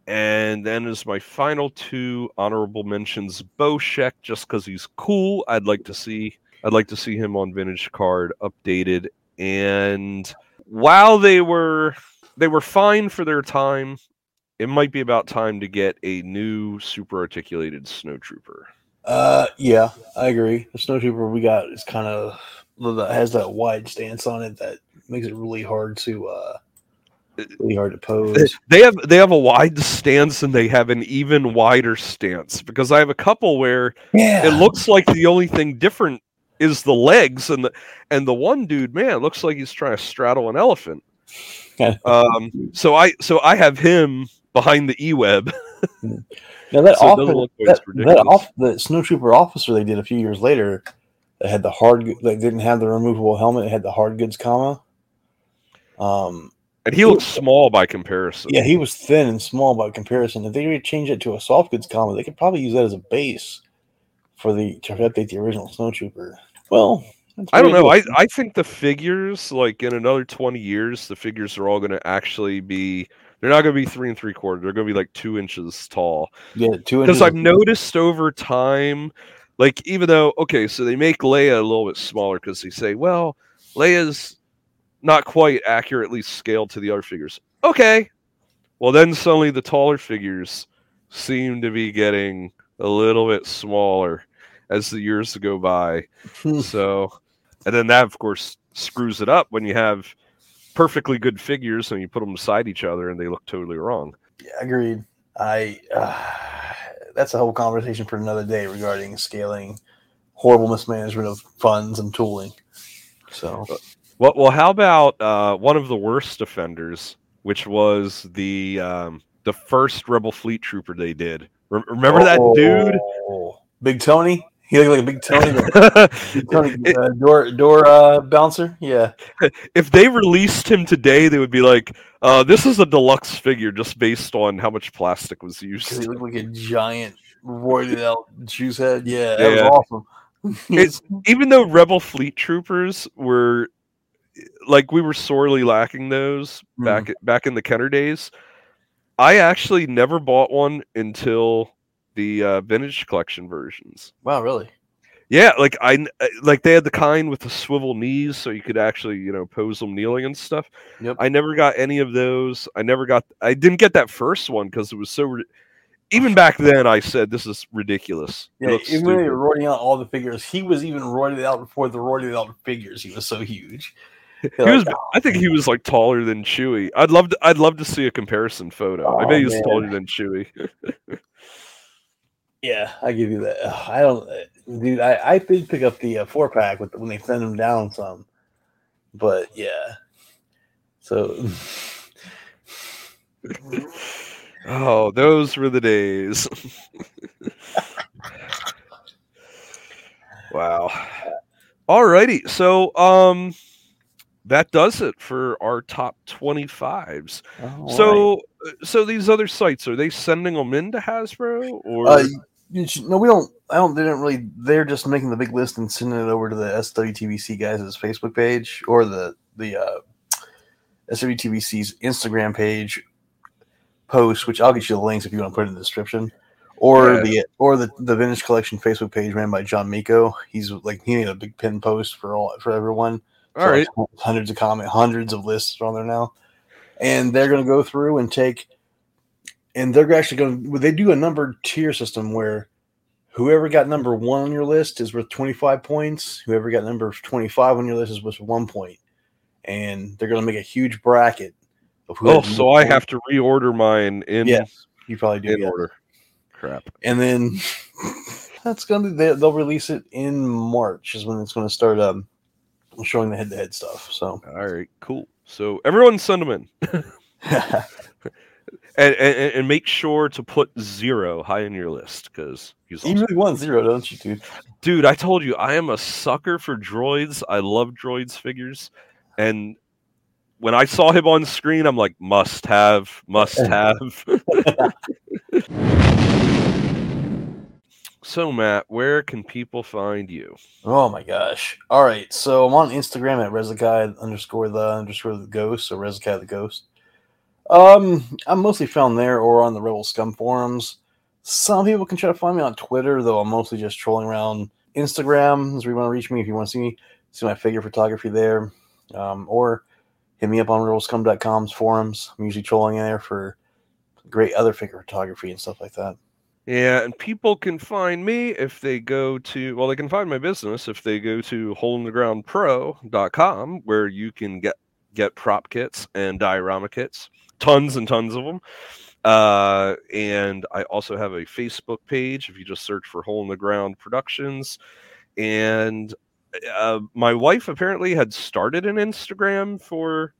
And then as my final two honorable mentions, Bo Sheck, just because he's cool. I'd like to see him on Vintage Card updated. And while they were fine for their time, it might be about time to get a new super articulated snowtrooper. Yeah, I agree. The snowtrooper we got is kind of has that wide stance on it that makes it really hard to pose. They have a wide stance, and they have an even wider stance, because I have a couple where it looks like the only thing different is the legs, and the one dude, man, it looks like he's trying to straddle an elephant. So I have him behind the E-web. Now the snowtrooper officer they did a few years later that had the hard, they didn't have the removable helmet, it had the hard goods comma. And he looked small by comparison. Yeah, he was thin and small by comparison. If they were to change it to a soft goods comma, they could probably use that as a base to update the original snowtrooper. Well, I don't know. I think the figures, like in another 20 years, the figures are all going to actually be, they're not going to be 3 3/4. They're going to be like 2 inches tall. Yeah, 2 inches. Because I've noticed over time, like even though, okay, so they make Leia a little bit smaller because they say, well, Leia's not quite accurately scaled to the other figures. Okay. Well, then suddenly the taller figures seem to be getting a little bit smaller as the years go by. So, and then that, of course, screws it up when you have perfectly good figures and you put them beside each other and they look totally wrong. Yeah, agreed. That's a whole conversation for another day regarding scaling, horrible mismanagement of funds and tooling. So, well, how about one of the worst offenders, which was the first Rebel Fleet Trooper they did? Remember that dude? Big Tony? He looked like a Big Tony, door bouncer? Yeah. If they released him today, they would be like, this is a deluxe figure just based on how much plastic was used. He looked like a giant roided out juice head. Yeah, that was awesome. Even though Rebel Fleet Troopers were, like, we were sorely lacking those back in the Kenner days, I actually never bought one until the vintage collection versions. Wow, really? Yeah, like they had the kind with the swivel knees, so you could actually, pose them kneeling and stuff. Yep. I never got any of those. I didn't get that first one because it was so. Even back then, I said this is ridiculous. Yeah, even when they were roiding out all the figures, he was even roided out before the roided out figures. He was so huge. I think he was like taller than Chewie. I'd love to see a comparison photo. I bet he was taller than Chewie. Yeah, I give you that. I don't, dude. I did pick up the 4-pack when they send him down some, but yeah. So, oh, those were the days. Wow. Alrighty, so that does it for our top 25s. So these other sites, are they sending them into Hasbro or? No, we don't. They didn't really. They're just making the big list and sending it over to the SWTBC guys' Facebook page or the SWTBC's Instagram page post, which I'll get you the links if you want to put it in the description, or the Vintage Collection Facebook page ran by John Miko. He's like he made a big pin post for everyone. All right, like hundreds of lists are on there now, and they're going to go through and take, and they're actually going to, they do a numbered tier system where whoever got number 1 on your list is worth 25 points. Whoever got number 25 on your list is worth 1 point, and they're going to make a huge bracket of who. Oh, so I have to reorder mine in. Yes, you probably do. Order, crap, and then that's going to they'll release it in March is when it's going to start. Showing the head-to-head stuff. So, all right, cool. So everyone send them in, and make sure to put 0 high on your list because you really want 0, don't you, dude? Dude, I told you I am a sucker for droids. I love droids figures, and when I saw him on screen, I'm like, must have. So, Matt, where can people find you? Oh, my gosh. All right. So, I'm on Instagram at Rezakai_the_ghost. So, Rezakai the Ghost. I'm mostly found there or on the Rebel Scum forums. Some people can try to find me on Twitter, though I'm mostly just trolling around. Instagram is where you want to reach me if you want to see my figure photography there. Or hit me up on RebelScum.com's forums. I'm usually trolling in there for great other figure photography and stuff like that. Yeah, and people can find me if they go to... Well, they can find my business if they go to holeinthegroundpro.com, where you can get prop kits and diorama kits. Tons and tons of them. And I also have a Facebook page if you just search for Hole in the Ground Productions. And my wife apparently had started an Instagram for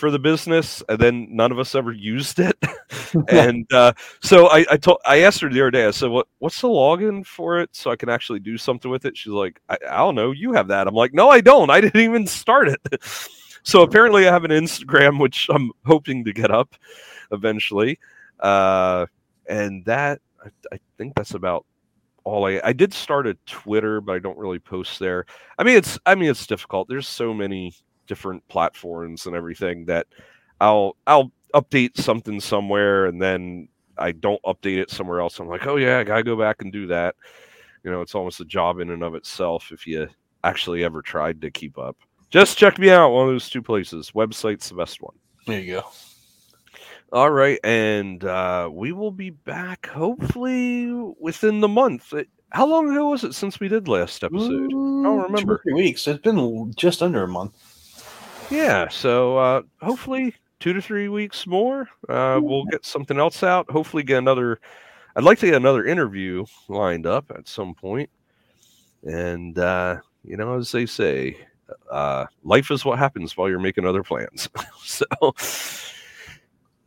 the business, and then none of us ever used it. And so I asked her the other day, I said, what's the login for it so I can actually do something with it? She's like, I don't know, you have that. I'm like, no, I don't. I didn't even start it. So apparently I have an Instagram, which I'm hoping to get up eventually. And that, I think that's about all I did start a Twitter, but I don't really post there. I mean it's difficult. There's so many different platforms and everything that I'll update something somewhere and then I don't update it somewhere else. I'm like, oh yeah, I gotta go back and do that. You know, it's almost a job in and of itself if you actually ever tried to keep up. Just check me out, one of those two places. Website's the best one. There you go. All right, and we will be back hopefully within the month. How long ago was it since we did last episode? I don't remember. 2 to 3 weeks. It's been just under a month. Yeah, so hopefully 2 to 3 weeks more. We'll get something else out. Hopefully get another... I'd like to get another interview lined up at some point. And, you know, as they say, life is what happens while you're making other plans. So...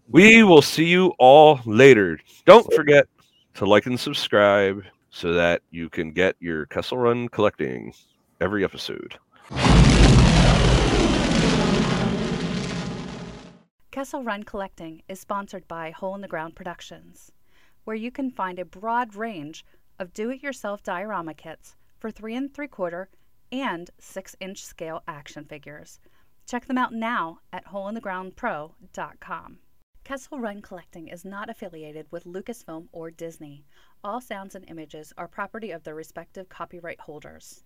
we will see you all later. Don't forget to like and subscribe so that you can get your Kessel Run collecting every episode. Kessel Run Collecting is sponsored by Hole in the Ground Productions, where you can find a broad range of do-it-yourself diorama kits for 3 3/4 and 6-inch scale action figures. Check them out now at holeinthegroundpro.com. Kessel Run Collecting is not affiliated with Lucasfilm or Disney. All sounds and images are property of their respective copyright holders.